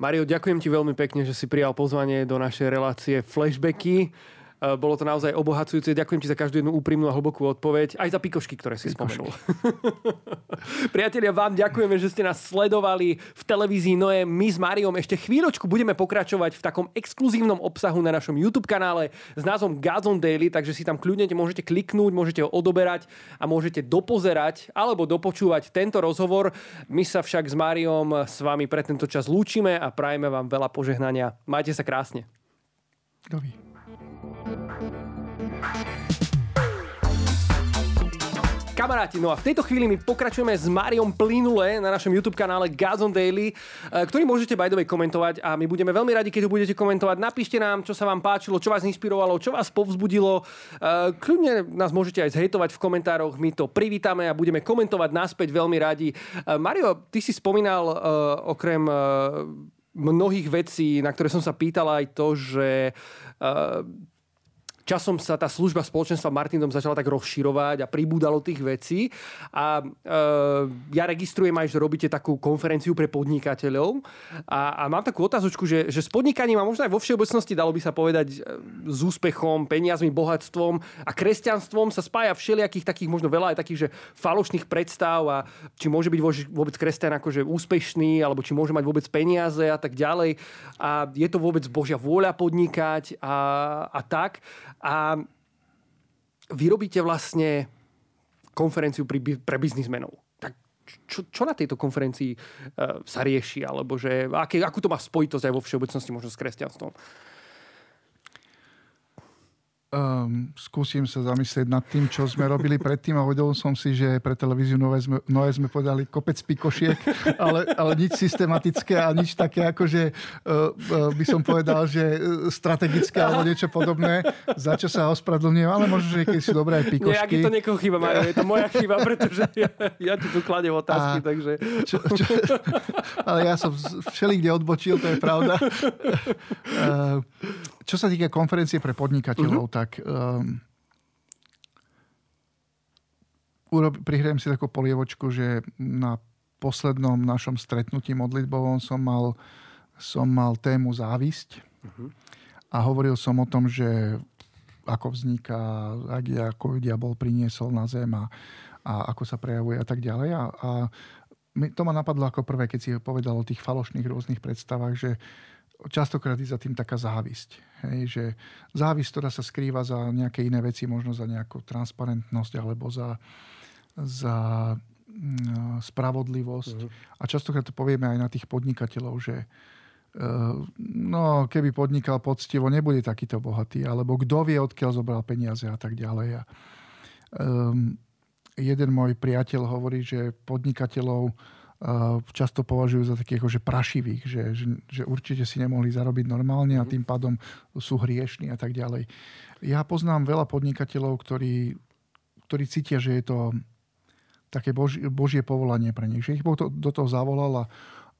Mario, ďakujem ti veľmi pekne, že si prijal pozvanie do našej relácie Flashbacky. Bolo to naozaj obohacujúce. Ďakujem ti za každú jednu úprimnú a hlbokú odpoveď. Aj za pikošky, ktoré si pikošky spomenul. Priatelia, vám ďakujeme, že ste nás sledovali v televízii Noé. My s Máriom ešte chvíľočku budeme pokračovať v takom exkluzívnom obsahu na našom YouTube kanále s názvom Gazon Daily, takže si tam kľudne môžete kliknúť, môžete ho odoberať a môžete dopozerať alebo dopočúvať tento rozhovor. My sa však s Máriom s vami pre tento čas lúčime a prajeme vám veľa požehnania. Majte sa krásne. Dovi. Kamaráti, no a v tejto chvíli my pokračujeme s Máriom plynule na našom YouTube kanále Gazon Daily, ktorý môžete by the way komentovať a my budeme veľmi radi, keď ho budete komentovať. Napíšte nám, čo sa vám páčilo, čo vás inšpirovalo, čo vás povzbudilo. Kľudne nás môžete aj zhejtovať v komentároch, my to privítame a budeme komentovať naspäť veľmi radi. Mario, ty si spomínal okrem mnohých vecí, na ktoré som sa pýtal, aj to, že časom sa tá služba spoločenstva Martindom začala tak rozširovať a pribúdalo tých vecí. A e, ja registrujem aj, že robíte takú konferenciu pre podnikateľov. A, a mám takú otázočku, že, že s podnikaním a možno aj vo všeobecnosti, dalo by sa povedať, s úspechom, peniazmi, bohatstvom a kresťanstvom sa spája všelijakých takých, možno veľa aj takých, že falošných predstav a či môže byť vôbec kresťan akože úspešný, alebo či môže mať vôbec peniaze a tak ďalej. A je to vôbec Božia vôľa podnikať a, a tak. A vy robíte vlastne konferenciu pri, pre biznismenov. Tak čo, čo na tejto konferencii e, sa rieši? Alebo že aké, akú to má spojitosť aj vo všeobecnosti možno s kresťanstvom? Um, skúsim sa zamyslieť nad tým, čo sme robili predtým a uvedol som si, že pre televíziu Noé sme, Noé sme podali kopec pikošiek, ale, ale nič systematické a nič také ako, že uh, uh, by som povedal, že strategické alebo niečo podobné, za čo sa ospravedlňujem, ale možno, že keď sú dobré aj pikošky. Nejaký to niekoho chyba, Mario, je to moja chyba, pretože ja, ja ti tu kladiem otázky, a, takže... Čo, čo, ale ja som všelikde odbočil, to je pravda. Uh, čo sa týka konferencie pre podnikateľov, mm-hmm. tak um, urob, prihrajem si takú polievočku, že na poslednom našom stretnutí modlitbovom som mal, som mal tému závisť mm-hmm. a hovoril som o tom, že ako vzniká, ako diabol priniesol na zem a, a ako sa prejavuje a tak ďalej. A, a mi to ma napadlo ako prvé, keď si povedal o tých falošných rôznych predstavách, že častokrát je za tým taká závisť. Hej, že závisť, ktorá sa skrýva za nejaké iné veci, možno za nejakú transparentnosť alebo za, za spravodlivosť. Uh-huh. A častokrát to povieme aj na tých podnikateľov, že uh, no, keby podnikal poctivo, nebude takýto bohatý. Alebo kto vie, odkiaľ zobral peniaze a tak ďalej. A, um, jeden môj priateľ hovorí, že podnikateľov často považujú za takých akože prašivých, že, že, že určite si nemohli zarobiť normálne a tým pádom sú hriešní a tak ďalej. Ja poznám veľa podnikateľov, ktorí, ktorí cítia, že je to také božie, božie povolanie pre nich. Že ich Boh to, do toho zavolal a,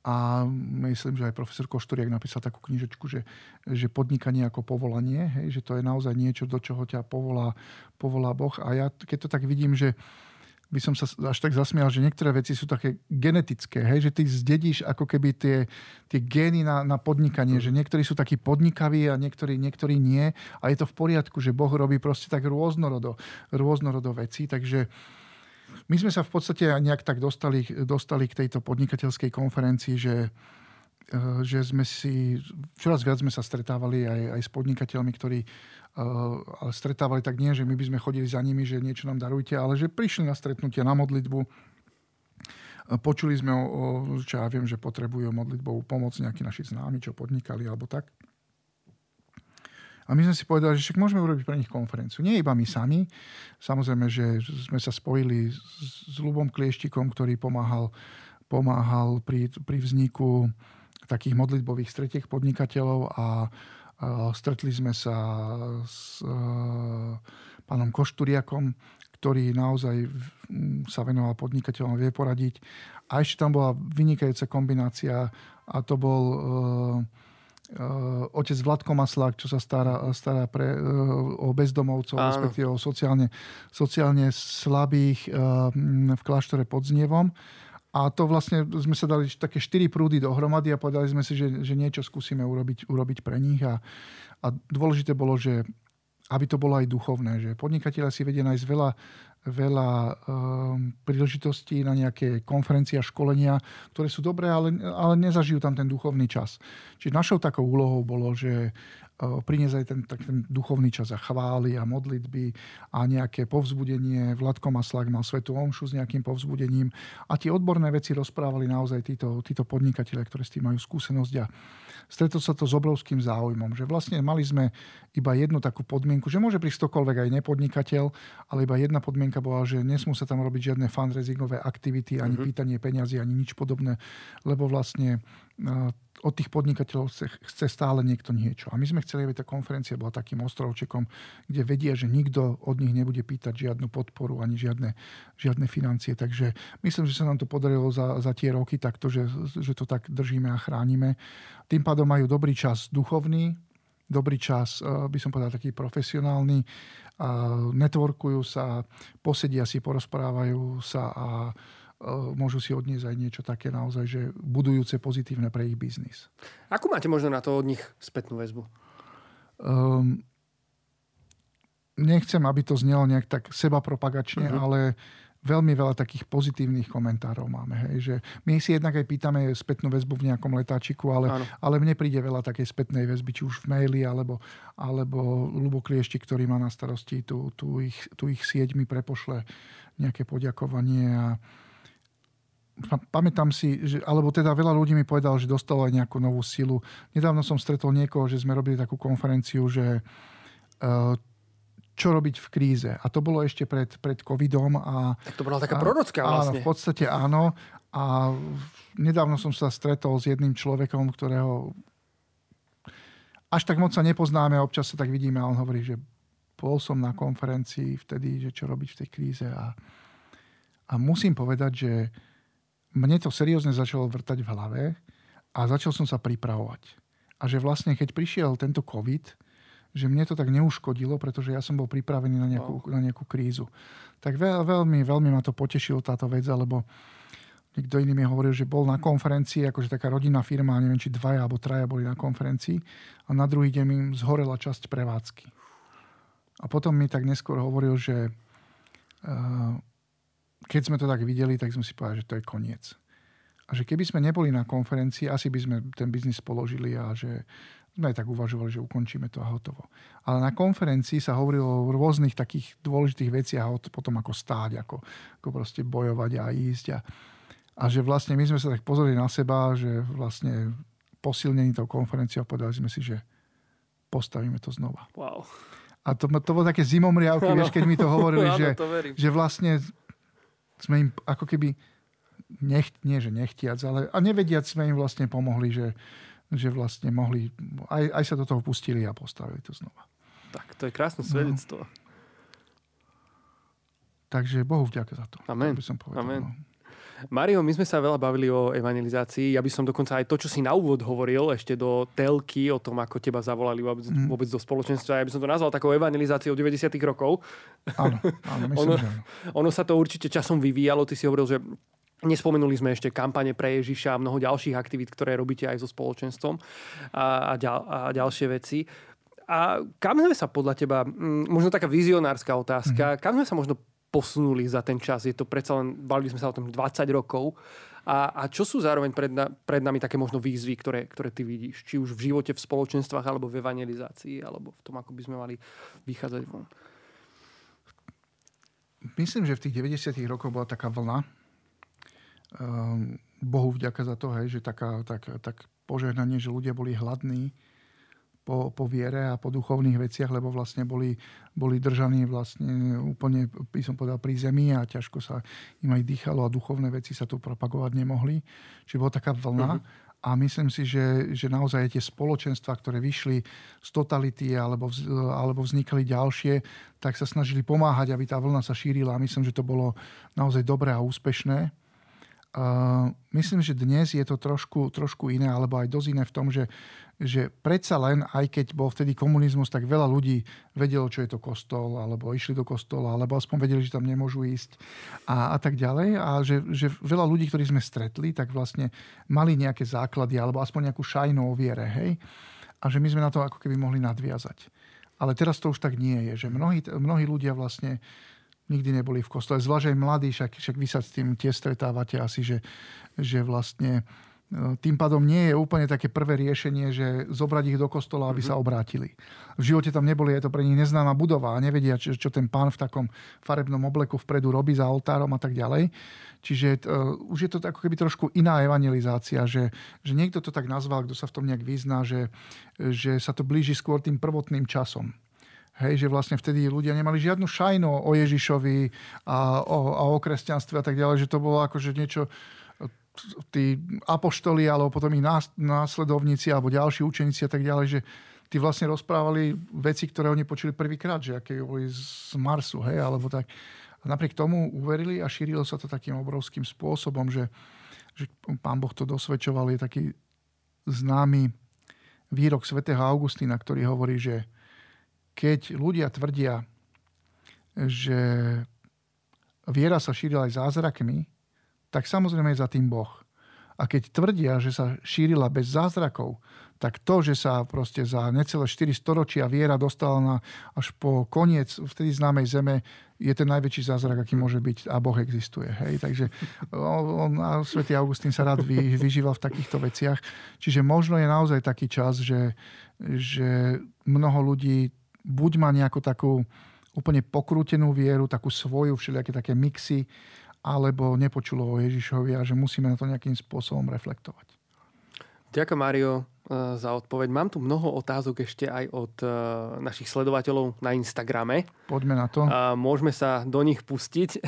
a myslím, že aj profesor Košturiak napísal takú knižočku, že, že podnikanie ako povolanie, hej, že to je naozaj niečo, do čoho ťa povolá, povolá Boh. A ja keď to tak vidím, že by som sa až tak zasmial, že niektoré veci sú také genetické, hej? Že ty zdedíš ako keby tie, tie gény na, na podnikanie, že niektorí sú takí podnikaví a niektorí, niektorí nie a je to v poriadku, že Boh robí proste tak rôznorodo, rôznorodo veci, takže my sme sa v podstate nejak tak dostali, dostali k tejto podnikateľskej konferencii, že, že sme si, čoraz viac sme sa stretávali aj, aj s podnikateľmi, ktorí ale stretávali tak nie, že my by sme chodili za nimi, že niečo nám darujte, ale že prišli na stretnutie, na modlitbu. Počuli sme, o, čo ja viem, že potrebujú modlitbovú pomoc nejakí naši známi, čo podnikali, alebo tak. A my sme si povedali, že však môžeme urobiť pre nich konferenciu. Nie iba my sami. Samozrejme, že sme sa spojili s Ľubom Klieštikom, ktorý pomáhal, pomáhal pri, pri vzniku takých modlitbových stretiek podnikateľov a Stretli sme sa s pánom Košturiakom, ktorý naozaj sa venoval podnikateľom, vie poradiť. A ešte tam bola vynikajúca kombinácia a to bol otec Vládko Maslák, čo sa stará, stará pre, o bezdomovcov, respektíve o sociálne, sociálne slabých v kláštore pod Znievom. A to vlastne sme sa dali také štyri prúdy dohromady a povedali sme si, že, že niečo skúsime urobiť, urobiť pre nich. A, a dôležité bolo, že aby to bolo aj duchovné, že podnikatelia si vedia nájsť veľa, veľa um, príležitostí na nejaké konferencie a školenia, ktoré sú dobré, ale, ale nezažijú tam ten duchovný čas. Čiže našou takou úlohou bolo, že uh, priniesť aj ten, tak ten duchovný čas a chvály a modlitby a nejaké povzbudenie. Vládko Maslák mal svätú omšu s nejakým povzbudením a tie odborné veci rozprávali naozaj títo, títo podnikatelia, ktorí s tým majú skúsenosť a stretol sa to s obrovským záujmom, že vlastne mali sme iba jednu takú podmienku, že môže prísť ktokoľvek aj nepodnikateľ, ale iba jedna podmienka bola, že nesmú sa tam robiť žiadne fundraisingové aktivity, ani mm-hmm. pýtanie peňazí, ani nič podobné, lebo vlastne od tých podnikateľov chce stále niekto niečo. A my sme chceli, aby tá konferencia bola takým ostrovčekom, kde vedia, že nikto od nich nebude pýtať žiadnu podporu, ani žiadne, žiadne financie. Takže myslím, že sa nám to podarilo za, za tie roky takto, že, že to tak držíme a chránime. Tým pádom majú dobrý čas duchovný, dobrý čas, by som povedal, taký profesionálny. Networkujú sa, posedia si, porozprávajú sa a môžu si odniesť aj niečo také naozaj, že budujúce pozitívne pre ich biznis. Akú máte možno na to od nich spätnú väzbu? Um, nechcem, aby to znelo nejak tak sebapropagačne, uh-huh. ale veľmi veľa takých pozitívnych komentárov máme. Hej, že my si jednak aj pýtame spätnú väzbu v nejakom letáčiku, ale, ale mne príde veľa takej spätnej väzby, či už v maili, alebo, alebo Ľub Klieštik, ktorý má na starosti tu, tu, ich, tu ich sieť, mi prepošle nejaké poďakovanie a pamätám si, že, alebo teda veľa ľudí mi povedal, že dostalo aj nejakú novú silu. Nedávno som stretol niekoho, že sme robili takú konferenciu, že čo robiť v kríze. A to bolo ešte pred, pred covidom. A, tak to bola taká prorocká vlastne. Áno, v podstate áno. A nedávno som sa stretol s jedným človekom, ktorého až tak moc sa nepoznáme, občas sa tak vidíme a on hovorí, že bol som na konferencii vtedy, že čo robiť v tej kríze. A, a musím povedať, že mne to seriózne začalo vrtať v hlave a začal som sa pripravovať. A že vlastne, keď prišiel tento COVID, že mne to tak neuškodilo, pretože ja som bol pripravený na nejakú, na nejakú krízu. Tak veľ, veľmi, veľmi ma to potešilo táto vec, alebo niekto iný mi hovoril, že bol na konferencii, akože taká rodinná firma, neviem, či dvaja alebo traja boli na konferencii a na druhý deň im zhorela časť prevádzky. A potom mi tak neskôr hovoril, že Uh, keď sme to tak videli, tak sme si povedali, že to je koniec. A že keby sme neboli na konferencii, asi by sme ten biznis položili a že sme aj tak uvažovali, že ukončíme to a hotovo. Ale na konferencii sa hovorilo o rôznych takých dôležitých veciach a potom ako stáť, ako, ako proste bojovať a ísť. A, a že vlastne my sme sa tak pozreli na seba, že vlastne posilnení tou konferenciou a povedali sme si, že postavíme to znova. Wow. A to, to bolo také zimomriavky, vieš, keď mi to hovorili, ano, že, to že vlastne sme im ako keby, nech, nie že nechtiac, ale a nevediac sme im vlastne pomohli, že, že vlastne mohli, aj, aj sa do toho pustili a postavili to znova. Tak, to je krásne svedectvo. No. Takže Bohu vďaka za to. Amen. To by som povedal. Amen. No. Mario, my sme sa veľa bavili o evangelizácii. Ja by som dokonca aj to, čo si na úvod hovoril, ešte do telky, o tom, ako teba zavolali vôbec, mm. vôbec do spoločenstva. Ja by som to nazval takou evangelizáciou deväťdesiatych rokov. Áno, áno, myslím, ono, že áno. Ono sa to určite časom vyvíjalo. Ty si hovoril, že nespomenuli sme ešte kampane pre Ježiša a mnoho ďalších aktivít, ktoré robíte aj so spoločenstvom a, a, ďal, a ďalšie veci. A kam sme sa podľa teba, možno taká vizionárska otázka, mm. kam sme sa možno posunuli za ten čas? Je to predsa len, bavili sme sa o tom dvadsať rokov. A, a čo sú zároveň pred, na, pred nami také možno výzvy, ktoré, ktoré ty vidíš? Či už v živote, v spoločenstvách, alebo v evangelizácii, alebo v tom, ako by sme mali vychádzať von? Myslím, že v tých deväťdesiatych rokoch bola taká vlna. Um, Bohu vďaka za to, hej, že taká, tak, tak požehnanie, že ľudia boli hladní Po, po viere a po duchovných veciach, lebo vlastne boli, boli držaní vlastne úplne, by som povedal, pri zemi a ťažko sa im aj dýchalo a duchovné veci sa tu propagovať nemohli. Čiže bola taká vlna. Uh-huh. A myslím si, že, že naozaj tie spoločenstva, ktoré vyšli z totality alebo, alebo vznikli ďalšie, tak sa snažili pomáhať, aby tá vlna sa šírila. A myslím, že to bolo naozaj dobré a úspešné. Uh, myslím, že dnes je to trošku, trošku iné, alebo aj dosť iné v tom, že, že predsa len, aj keď bol vtedy komunizmus, tak veľa ľudí vedelo, čo je to kostol, alebo išli do kostola, alebo aspoň vedeli, že tam nemôžu ísť a, a tak ďalej. A že, že veľa ľudí, ktorí sme stretli, tak vlastne mali nejaké základy, alebo aspoň nejakú šajnu o viere, hej? A že my sme na to ako keby mohli nadviazať. Ale teraz to už tak nie je, že mnohí, mnohí ľudia vlastne nikdy neboli v kostole. Zvlášť aj mladí, však, však vy sa s tým tie stretávate asi, že, že vlastne tým pádom nie je úplne také prvé riešenie, že zobrať ich do kostola, aby sa obrátili. V živote tam neboli, je to pre nich neznáma budova a nevedia, čo, čo ten pán v takom farebnom obleku vpredu robí za oltárom a tak ďalej. Čiže uh, už je to ako keby trošku iná evangelizácia, že, že niekto to tak nazval, kto sa v tom nejak vyzná, že, že sa to blíži skôr tým prvotným časom. Hej, že vlastne vtedy ľudia nemali žiadnu šajnu o Ježišovi a o, a o kresťanstve a tak ďalej, že to bolo akože niečo, tí apoštoli, alebo potom ich následovníci alebo ďalší učeníci a tak ďalej, že tí vlastne rozprávali veci, ktoré oni počuli prvýkrát, že aké boli z Marsu, hej, alebo tak. A napriek tomu uverili a šírilo sa to takým obrovským spôsobom, že, že Pán Boh to dosvedčoval. Je taký známy výrok svätého Augustína, ktorý hovorí, že keď ľudia tvrdia, že viera sa šírila aj zázrakmi, tak samozrejme je za tým Boh. A keď tvrdia, že sa šírila bez zázrakov, tak to, že sa proste za necelé štyri storočia viera dostala na, až po koniec vtedy známej zeme, je ten najväčší zázrak, aký môže byť, a Boh existuje. Hej? Takže on, on, svätý Augustín sa rád vy, vyžíval v takýchto veciach. Čiže možno je naozaj taký čas, že, že mnoho ľudí buď má nejakú takú úplne pokrútenú vieru, takú svoju, všelijaké také mixy, alebo nepočulo o Ježišovi a že musíme na to nejakým spôsobom reflektovať. Ďakujem, Mário, za odpoveď. Mám tu mnoho otázok ešte aj od našich sledovateľov na Instagrame. Poďme na to. A môžeme sa do nich pustiť.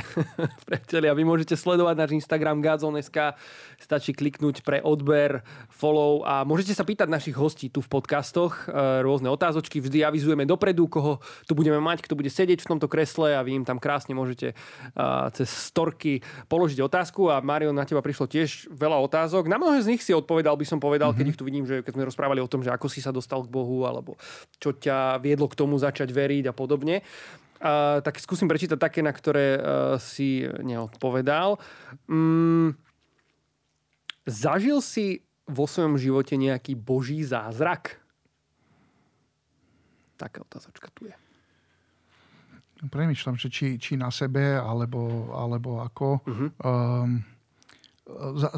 Priatelia, vy môžete sledovať náš Instagram gazon bodka es ká. Stačí kliknúť pre odber, follow a môžete sa pýtať našich hostí tu v podcastoch. Rôzne otázočky vždy avizujeme dopredu, koho tu budeme mať, kto bude sedieť v tomto kresle a vy im tam krásne môžete cez storky položiť otázku. A Mário, na teba prišlo tiež veľa otázok. Na mnohé z nich si odpovedal, by som povedal, mm-hmm. keď ich tu vidím, že keď sme rozprávali o tom, že ako si sa dostal k Bohu alebo čo ťa viedlo k tomu začať veriť a podobne. A, tak skúsim prečítať také, na ktoré uh, si neodpovedal. Mm, zažil si vo svojom živote nejaký boží zázrak? Taká otázočka tu je. Premýšľam, že či, či na sebe, alebo, alebo ako... Uh-huh. Um,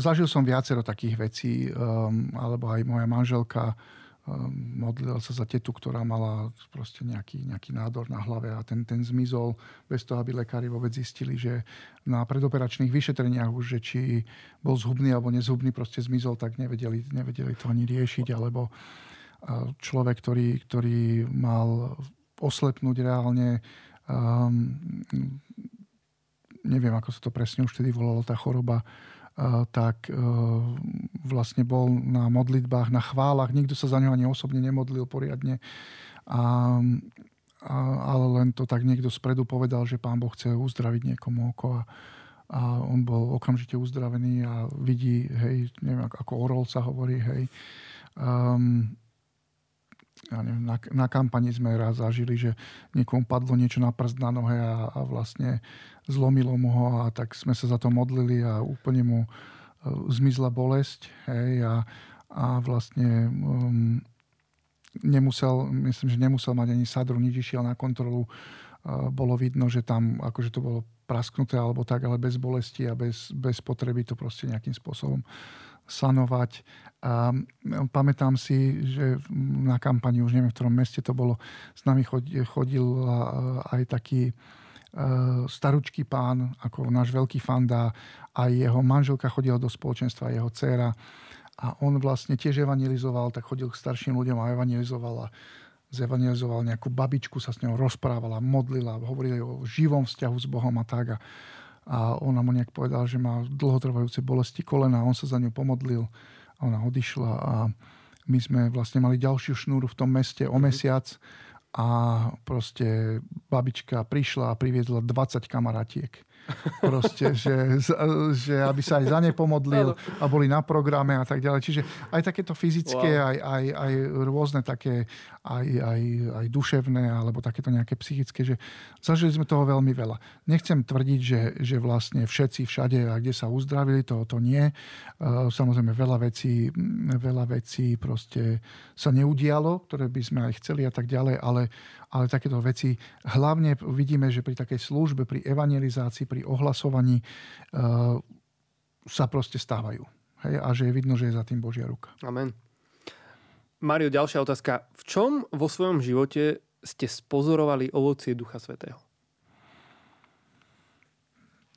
Zažil som viacero takých vecí, um, alebo aj moja manželka um, modlila sa za tetu, ktorá mala proste nejaký, nejaký nádor na hlave a ten, ten zmizol bez toho, aby lekári vôbec zistili, že na predoperačných vyšetreniach už, že či bol zhubný alebo nezhubný, proste zmizol, tak nevedeli, nevedeli to ani riešiť, alebo človek, ktorý, ktorý mal oslepnúť reálne, um, neviem, ako sa to presne už tedy volalo, tá choroba, tak vlastne bol na modlitbách, na chválach. Nikto sa za ňo ani osobne nemodlil poriadne. A, a, ale len to tak niekto spredu povedal, že Pán Boh chce uzdraviť niekomu oko. A, a on bol okamžite uzdravený a vidí, hej, neviem, ako orol sa hovorí, hej. Um, ja neviem, na, na kampani sme raz zažili, že niekomu padlo niečo na prst na nohe a, a vlastne zlomilo mu ho a tak sme sa za to modlili a úplne mu zmizla bolesť, hej, a, a vlastne um, nemusel, myslím, že nemusel mať ani sadru, nič, išiel na kontrolu, uh, bolo vidno, že tam akože to bolo prasknuté alebo tak, ale bez bolesti a bez, bez potreby to proste nejakým spôsobom sanovať. A pamätám si, že na kampani, už neviem, v ktorom meste to bolo, s nami chodil aj taký staručký pán, ako náš veľký fanda, a jeho manželka chodila do spoločenstva, jeho dcéra, a on vlastne tiež evangelizoval, tak chodil k starším ľuďom a evangelizoval a zevangelizoval nejakú babičku, sa s ňou rozprávala, modlila, hovorila o živom vzťahu s Bohom a tak. A A ona mu nejak povedal, že má dlhotrvajúce bolesti kolena a on sa za ňu pomodlil a ona odišla a my sme vlastne mali ďalšiu šnúru v tom meste o mesiac a proste babička prišla a priviedla dvadsať kamaratiek. Proste, že, že aby sa aj za ne pomodlil a boli na programe a tak ďalej. Čiže aj takéto fyzické, wow. aj, aj, aj rôzne také, aj, aj, aj duševné, alebo takéto nejaké psychické, že zažili sme toho veľmi veľa. Nechcem tvrdiť, že, že vlastne všetci všade a kde sa uzdravili, to, to nie. Samozrejme veľa vecí, veľa vecí proste sa neudialo, ktoré by sme aj chceli a tak ďalej, ale ale takéto veci hlavne vidíme, že pri takej službe, pri evangelizácii, pri ohlasovaní e, sa proste stávajú. Hej? A že je vidno, že je za tým Božia ruka. Amen. Mário, ďalšia otázka. V čom vo svojom živote ste spozorovali ovocie Ducha Svätého?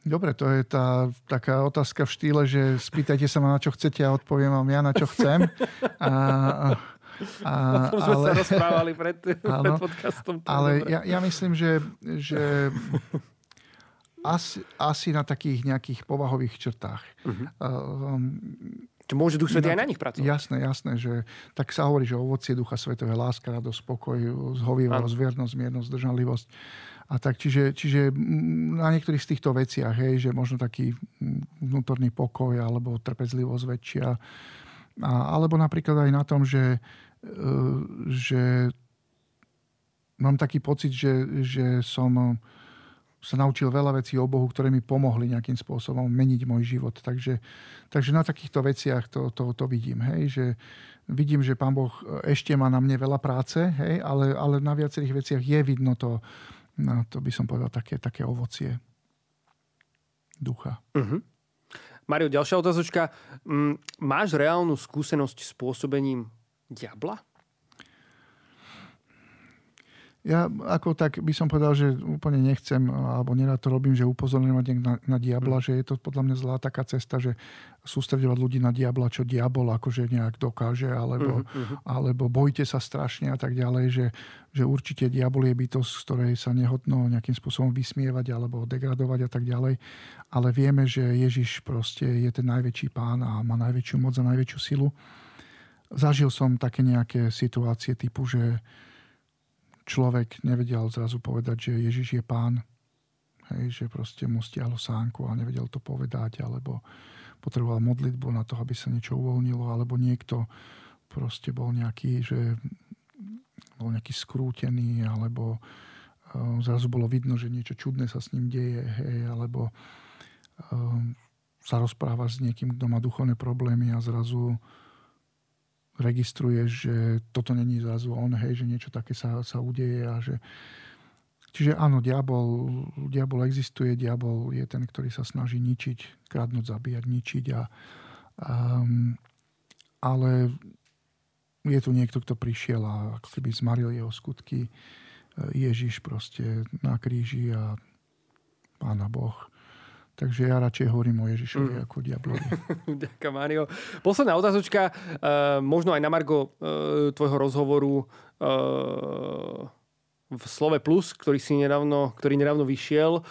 Dobre, to je tá taká otázka v štýle, že spýtajte sa ma, na čo chcete a odpoviem vám ja, na čo chcem. A... A, o tom sme ale, sa rozprávali pred, pred podcastom. Ale ja, ja myslím, že, že asi, asi na takých nejakých povahových črtách. Uh-huh. Um, Čo môže Duch Svätý aj na nich pracovať. Jasné, jasné, že tak sa hovorí, že ovocie Ducha Svätého je láska, radosť, spokoj, zhovievavosť, zviernosť, miernosť, zdržanlivosť. A tak, čiže, čiže na niektorých z týchto veciach, hej, že možno taký vnútorný pokoj alebo trpezlivosť väčšia. A, alebo napríklad aj na tom, že že mám taký pocit, že, že som sa naučil veľa vecí o Bohu, ktoré mi pomohli nejakým spôsobom meniť môj život. Takže, takže na takýchto veciach to, to, to vidím. Hej? Že vidím, že Pán Boh ešte má na mne veľa práce, hej? Ale, ale na viacerých veciach je vidno to, no, to by som povedal, také, také ovocie ducha. Mhm. Mario, ďalšia otázočka. Máš reálnu skúsenosť s pôsobením diabla? Ja ako tak by som povedal, že úplne nechcem, alebo nerad to robím, že upozorňovať na, na diabla, že je to podľa mňa zlá taká cesta, že sústredovať ľudí na diabla, čo diabol akože nejak dokáže, alebo, uh-huh. alebo bojte sa strašne a tak ďalej, že, že určite diabol je bytosť, z ktorej sa nehodno nejakým spôsobom vysmievať alebo degradovať a tak ďalej. Ale vieme, že Ježiš proste je ten najväčší pán a má najväčšiu moc a najväčšiu silu. Zažil som také nejaké situácie typu, že človek nevedel zrazu povedať, že Ježiš je pán. Hej, že proste mu stiahlo sánku a nevedel to povedať, alebo potreboval modlitbu na to, aby sa niečo uvoľnilo, alebo niekto proste bol nejaký, že bol nejaký skrútený, alebo zrazu bolo vidno, že niečo čudné sa s ním deje, hej, alebo um, sa rozprávaš s niekým, kto má duchovné problémy a zrazu registruješ, že toto není zrazu on, hej, že niečo také sa, sa udeje a že... Čiže áno, diabol, diabol existuje, diabol je ten, ktorý sa snaží ničiť, kradnúť, zabíjať, ničiť a... Um, ale je tu niekto, kto prišiel a ako keby zmaril jeho skutky. Ježiš proste na kríži a Pána Boh. Takže ja radšej hovorím o Ježišovi mm. ako o diablovi. Ďakujem, Mário. Posledná otázočka, e, možno aj na margo e, tvojho rozhovoru e, v Slove Plus, ktorý si nedávno, ktorý nedávno vyšiel, e,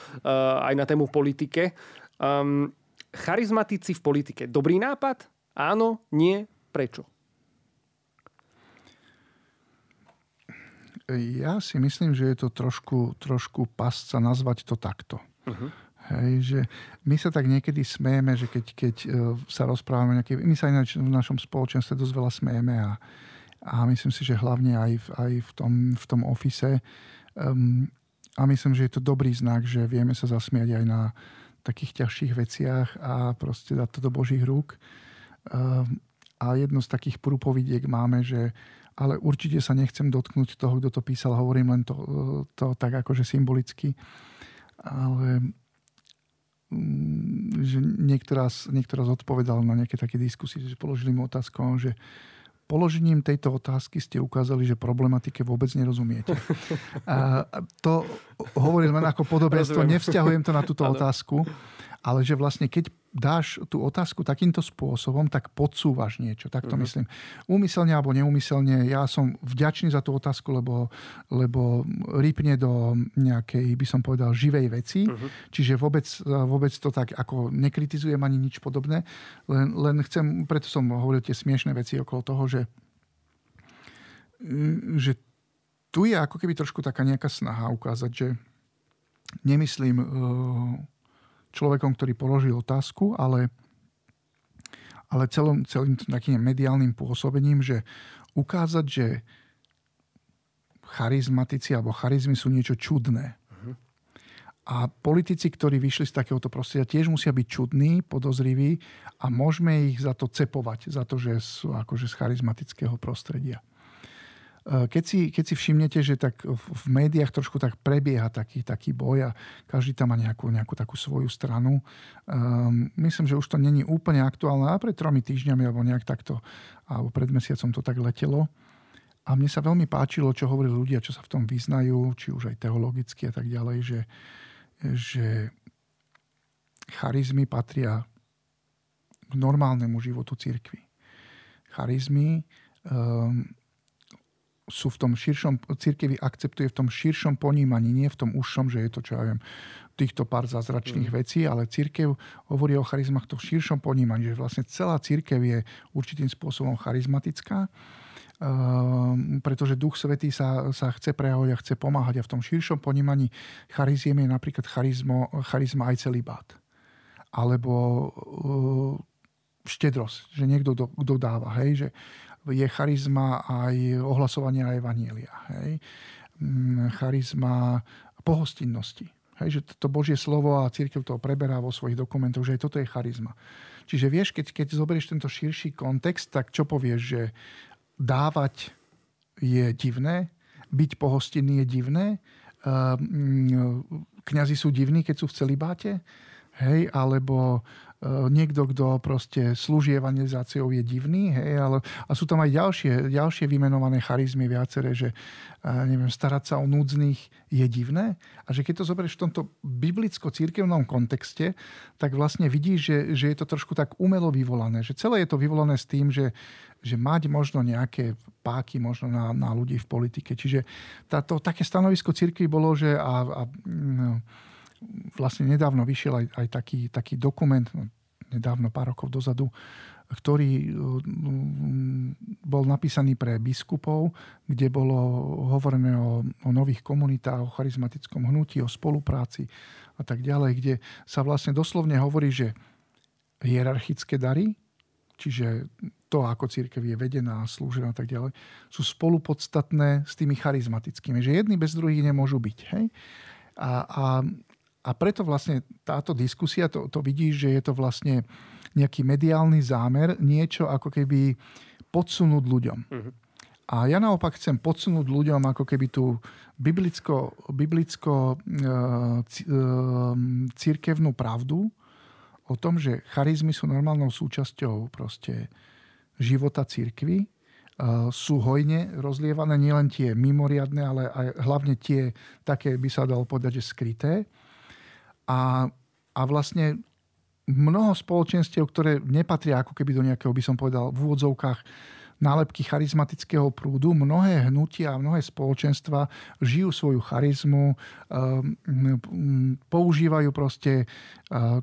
aj na tému politike. E, charizmatici v politike. Dobrý nápad? Áno, nie, prečo? Ja si myslím, že je to trošku, trošku pasca nazvať to takto. Uh-huh. Hej, že my sa tak niekedy smejeme, že keď, keď sa rozprávame nejaké... My sa ináč v našom spoločenstve dosť veľa smejeme a, a myslím si, že hlavne aj v, aj v tom, v tom office. Um, a myslím, že je to dobrý znak, že vieme sa zasmiať aj na takých ťažších veciach a proste dať to do Božích rúk. Um, a jedno z takých prúpovidiek máme, že ale určite sa nechcem dotknúť toho, kto to písal, hovorím len to, to tak akože symbolicky. Ale... že niektorá, niektorá zodpovedala na nejaké také diskusie, že položili mu otázku, že položením tejto otázky ste ukázali, že problematike vôbec nerozumiete. A to hovorím len ako podobenstvo, nevzťahujem to na túto otázku, ale že vlastne keď dáš tú otázku takýmto spôsobom, tak podsúvaš niečo. Tak to mm-hmm. myslím. Úmyselne alebo neúmyselne, ja som vďačný za tú otázku, lebo, lebo rýpne do nejakej, by som povedal, živej veci. Mm-hmm. Čiže vôbec, vôbec to tak ako nekritizujem ani nič podobné. Len, len chcem, preto som hovoril tie smiešné veci okolo toho, že, že tu je ako keby trošku taká nejaká snaha ukázať, že nemyslím človekom, ktorý položil otázku, ale, ale celom, celým takým mediálnym pôsobením, že ukázať, že charizmatici alebo charizmy sú niečo čudné. Uh-huh. A politici, ktorí vyšli z takéhoto prostredia, tiež musia byť čudní, podozriví a môžeme ich za to cepovať, za to, že sú akože z charizmatického prostredia. Keď si, keď si všimnete, že tak v médiách trošku tak prebieha taký, taký boj a každý tam má nejakú, nejakú takú svoju stranu. Um, myslím, že už to není úplne aktuálne. A pred tromi týždňami alebo nejak takto, alebo pred mesiacom to tak letelo. A mne sa veľmi páčilo, čo hovorili ľudia, čo sa v tom vyznajú, či už aj teologicky a tak ďalej, že, že charizmy patria k normálnemu životu cirkvi. Charizmy um, sú v tom širšom, cirkev akceptuje v tom širšom ponímaní, nie v tom užšom, že je to, čo ja viem, týchto pár zázračných mm. vecí, ale cirkev hovorí o charizmách v širšom ponímaní, že vlastne celá cirkev je určitým spôsobom charizmatická, ehm, pretože Duch Svätý sa, sa chce prejaviť a chce pomáhať a v tom širšom ponímaní chariziem je napríklad charizmo, charizma aj celibát. Alebo e, štedrosť, že niekto do, dodáva, hej, že je charizma aj ohlasovania a evanielia. Hej? Charizma pohostinnosti. Hej? Že to Božie slovo a cirkev to preberá vo svojich dokumentoch, že aj toto je charizma. Čiže vieš, keď, keď zoberieš tento širší kontext, tak čo povieš, že dávať je divné, byť pohostinný je divné, kňazi sú divní, keď sú v celibáte, hej, alebo niekto, kto proste slúži evangelizáciou, je divný, hej, ale a sú tam aj ďalšie, ďalšie vymenované charizmy viaceré, že neviem, starať sa o núdznych je divné a že keď to zoberieš v tomto biblicko-cirkevnom kontexte, tak vlastne vidíš, že, že je to trošku tak umelo vyvolané, že celé je to vyvolané s tým, že, že mať možno nejaké páky možno na, na ľudí v politike. Čiže táto, také stanovisko cirkvi bolo, že a, a no, vlastne nedávno vyšiel aj, aj taký, taký dokument, nedávno pár rokov dozadu, ktorý bol napísaný pre biskupov, kde bolo hovorené o, o nových komunitách, o charizmatickom hnutí, o spolupráci a tak ďalej, kde sa vlastne doslovne hovorí, že hierarchické dary, čiže to, ako cirkev je vedená, slúžená a tak ďalej, sú spolupodstatné s tými charizmatickými, že jedni bez druhých nemôžu byť, hej? A, a, a preto vlastne táto diskusia, to, to vidíš, že je to vlastne nejaký mediálny zámer, niečo ako keby podsunúť ľuďom. Uh-huh. A ja naopak chcem podsunúť ľuďom ako keby tú biblicko, biblicko, c, cirkevnú pravdu o tom, že charizmy sú normálnou súčasťou proste života cirkvi, sú hojne rozlievané, nielen tie mimoriadne, ale aj hlavne tie také, by sa dalo povedať, že skryté. A, a vlastne mnoho spoločenstiev, ktoré nepatria ako keby do nejakého, by som povedal, v úvodzovkách nálepky charizmatického prúdu, mnohé hnutia a mnohé spoločenstva žijú svoju charizmu, používajú proste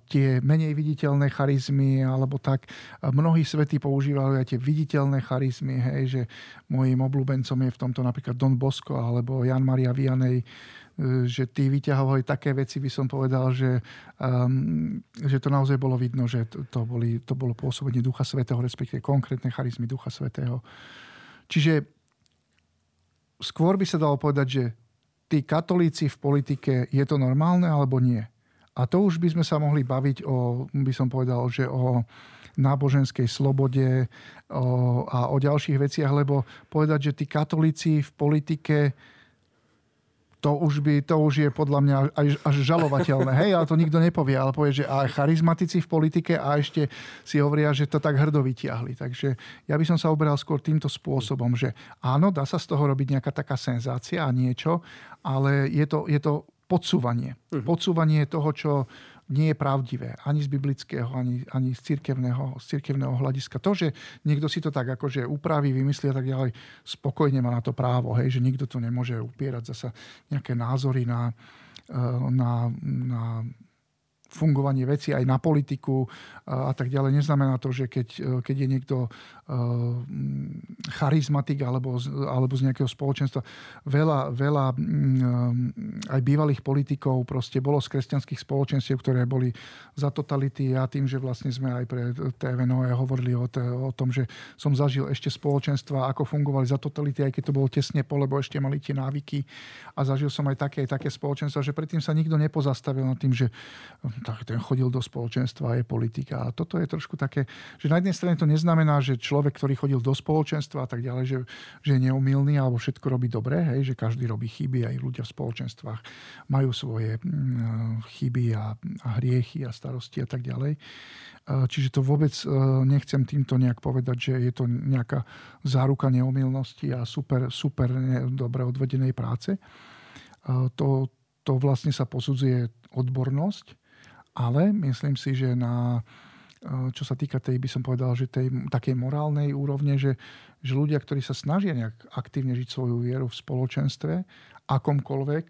tie menej viditeľné charizmy alebo tak. Mnohí svätí používajú aj tie viditeľné charizmy, hej, že môjim obľúbencom je v tomto napríklad Don Bosco alebo Jan Maria Vianney, že tí vyťahovali také veci, by som povedal, že, um, že to naozaj bolo vidno, že to, to, boli, to bolo pôsobenie Ducha Svätého, respektíve konkrétne charizmy Ducha Svätého. Čiže skôr by sa dalo povedať, že tí katolíci v politike, je to normálne alebo nie? A to už by sme sa mohli baviť o, by som povedal, že o náboženskej slobode o, a o ďalších veciach, lebo povedať, že tí katolíci v politike To už, by, to už je podľa mňa až, až žalovateľné. Hej, ale to nikto nepovie. Ale povie, že a charizmatici v politike a ešte si hovoria, že to tak hrdo vytiahli. Takže ja by som sa oberal skôr týmto spôsobom, že áno, dá sa z toho robiť nejaká taká senzácia a niečo, ale je to, je to podsúvanie. Podsúvanie toho, čo nie je pravdivé. Ani z biblického, ani, ani z cirkevného, z cirkevného hľadiska. To, že niekto si to tak akože upraví, vymyslí a tak ďalej, spokojne má na to právo, hej, že nikto to nemôže upierať zasa nejaké názory na, na, na fungovanie veci, aj na politiku a tak ďalej. Neznamená to, že keď, keď je niekto charizmatik alebo, alebo z nejakého spoločenstva. Veľa, veľa aj bývalých politikov proste bolo z kresťanských spoločenstiev, ktoré boli za totality, a tým, že vlastne sme aj pre té vé Noé hovorili o, t- o tom, že som zažil ešte spoločenstva, ako fungovali za totality, aj keď to bolo tesne po, lebo ešte mali tie návyky, a zažil som aj také, aj také spoločenstva, že predtým sa nikto nepozastavil nad tým, že tak ten chodil do spoločenstva a je politika. A toto je trošku také, že na jednej strane to neznamená, že človek, ktorý chodil do spoločenstva a tak ďalej, že, že je neumilný alebo všetko robí dobre, hej, že každý robí chyby, aj ľudia v spoločenstvách majú svoje chyby a, a hriechy a starosti a tak ďalej. Čiže to vôbec nechcem týmto nejak povedať, že je to nejaká záruka neumilnosti a super, super dobre odvedenej práce. To, to vlastne sa posudzuje odbornosť. Ale myslím si, že na, čo sa týka tej, by som povedal, že tej takej morálnej úrovne, že, že ľudia, ktorí sa snažia nejak aktívne žiť svoju vieru v spoločenstve, akomkoľvek,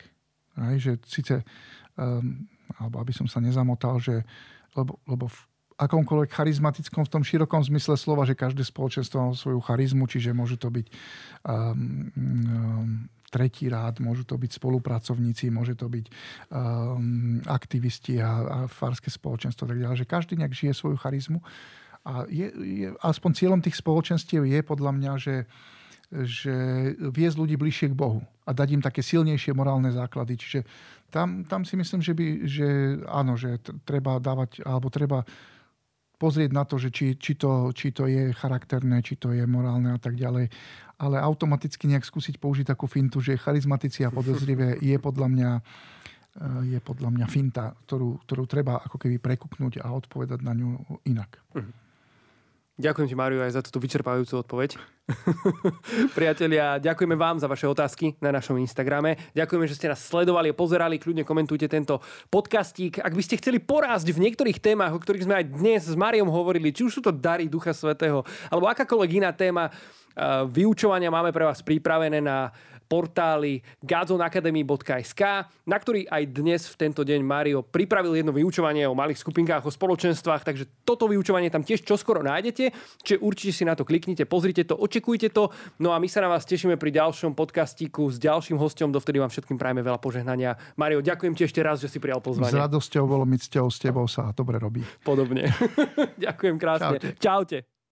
aj, že síce, um, alebo aby som sa nezamotal, že, lebo, lebo v akomkoľvek charizmatickom, v tom širokom zmysle slova, že každé spoločenstvo má svoju charizmu, čiže môžu to byť... Um, um, tretí rád, môžu to byť spolupracovníci, môže to byť um, aktivisti a, a farské spoločenstvo, tak ďalej, že každý nejak žije svoju charizmu. A je, je, aspoň cieľom tých spoločenstiev je podľa mňa, že, že viesť ľudí bližšie k Bohu a dať im také silnejšie morálne základy. Čiže tam, tam si myslím, že by, že áno, že treba dávať, alebo treba pozrieť na to, že či, či, to, či to je charakterné, či to je morálne a tak ďalej. Ale automaticky nejak skúsiť použiť takú fintu, že charizmatici a podozrivé je podľa mňa, je podľa mňa finta, ktorú, ktorú treba ako keby prekuknúť a odpovedať na ňu inak. Ďakujem ti, Mário, aj za túto vyčerpávajúcu odpoveď. Priatelia, ďakujeme vám za vaše otázky na našom Instagrame. Ďakujeme, že ste nás sledovali a pozerali. Kľudne komentujte tento podcastík. Ak by ste chceli porásť v niektorých témach, o ktorých sme aj dnes s Máriom hovorili, či už sú to dary Ducha Svätého, alebo akákoľvek iná téma vyučovania, máme pre vás pripravené na portáli gazonacademy bodka es ká, na ktorý aj dnes v tento deň Mário pripravil jedno vyučovanie o malých skupinkách, o spoločenstvách, takže toto vyučovanie tam tiež čoskoro nájdete, čiže určite si na to kliknite, pozrite to, očekujte to. No a my sa na vás tešíme pri ďalšom podcastíku s ďalším hosťom. Dovtedy vám všetkým prajeme veľa požehnania. Mário, ďakujem ti ešte raz, že si prijal pozvanie. S radosťou, bolo mi cťou, s tebou sa dobre robí. Podobne. Ďakujem krásne. Čaute. Čaute.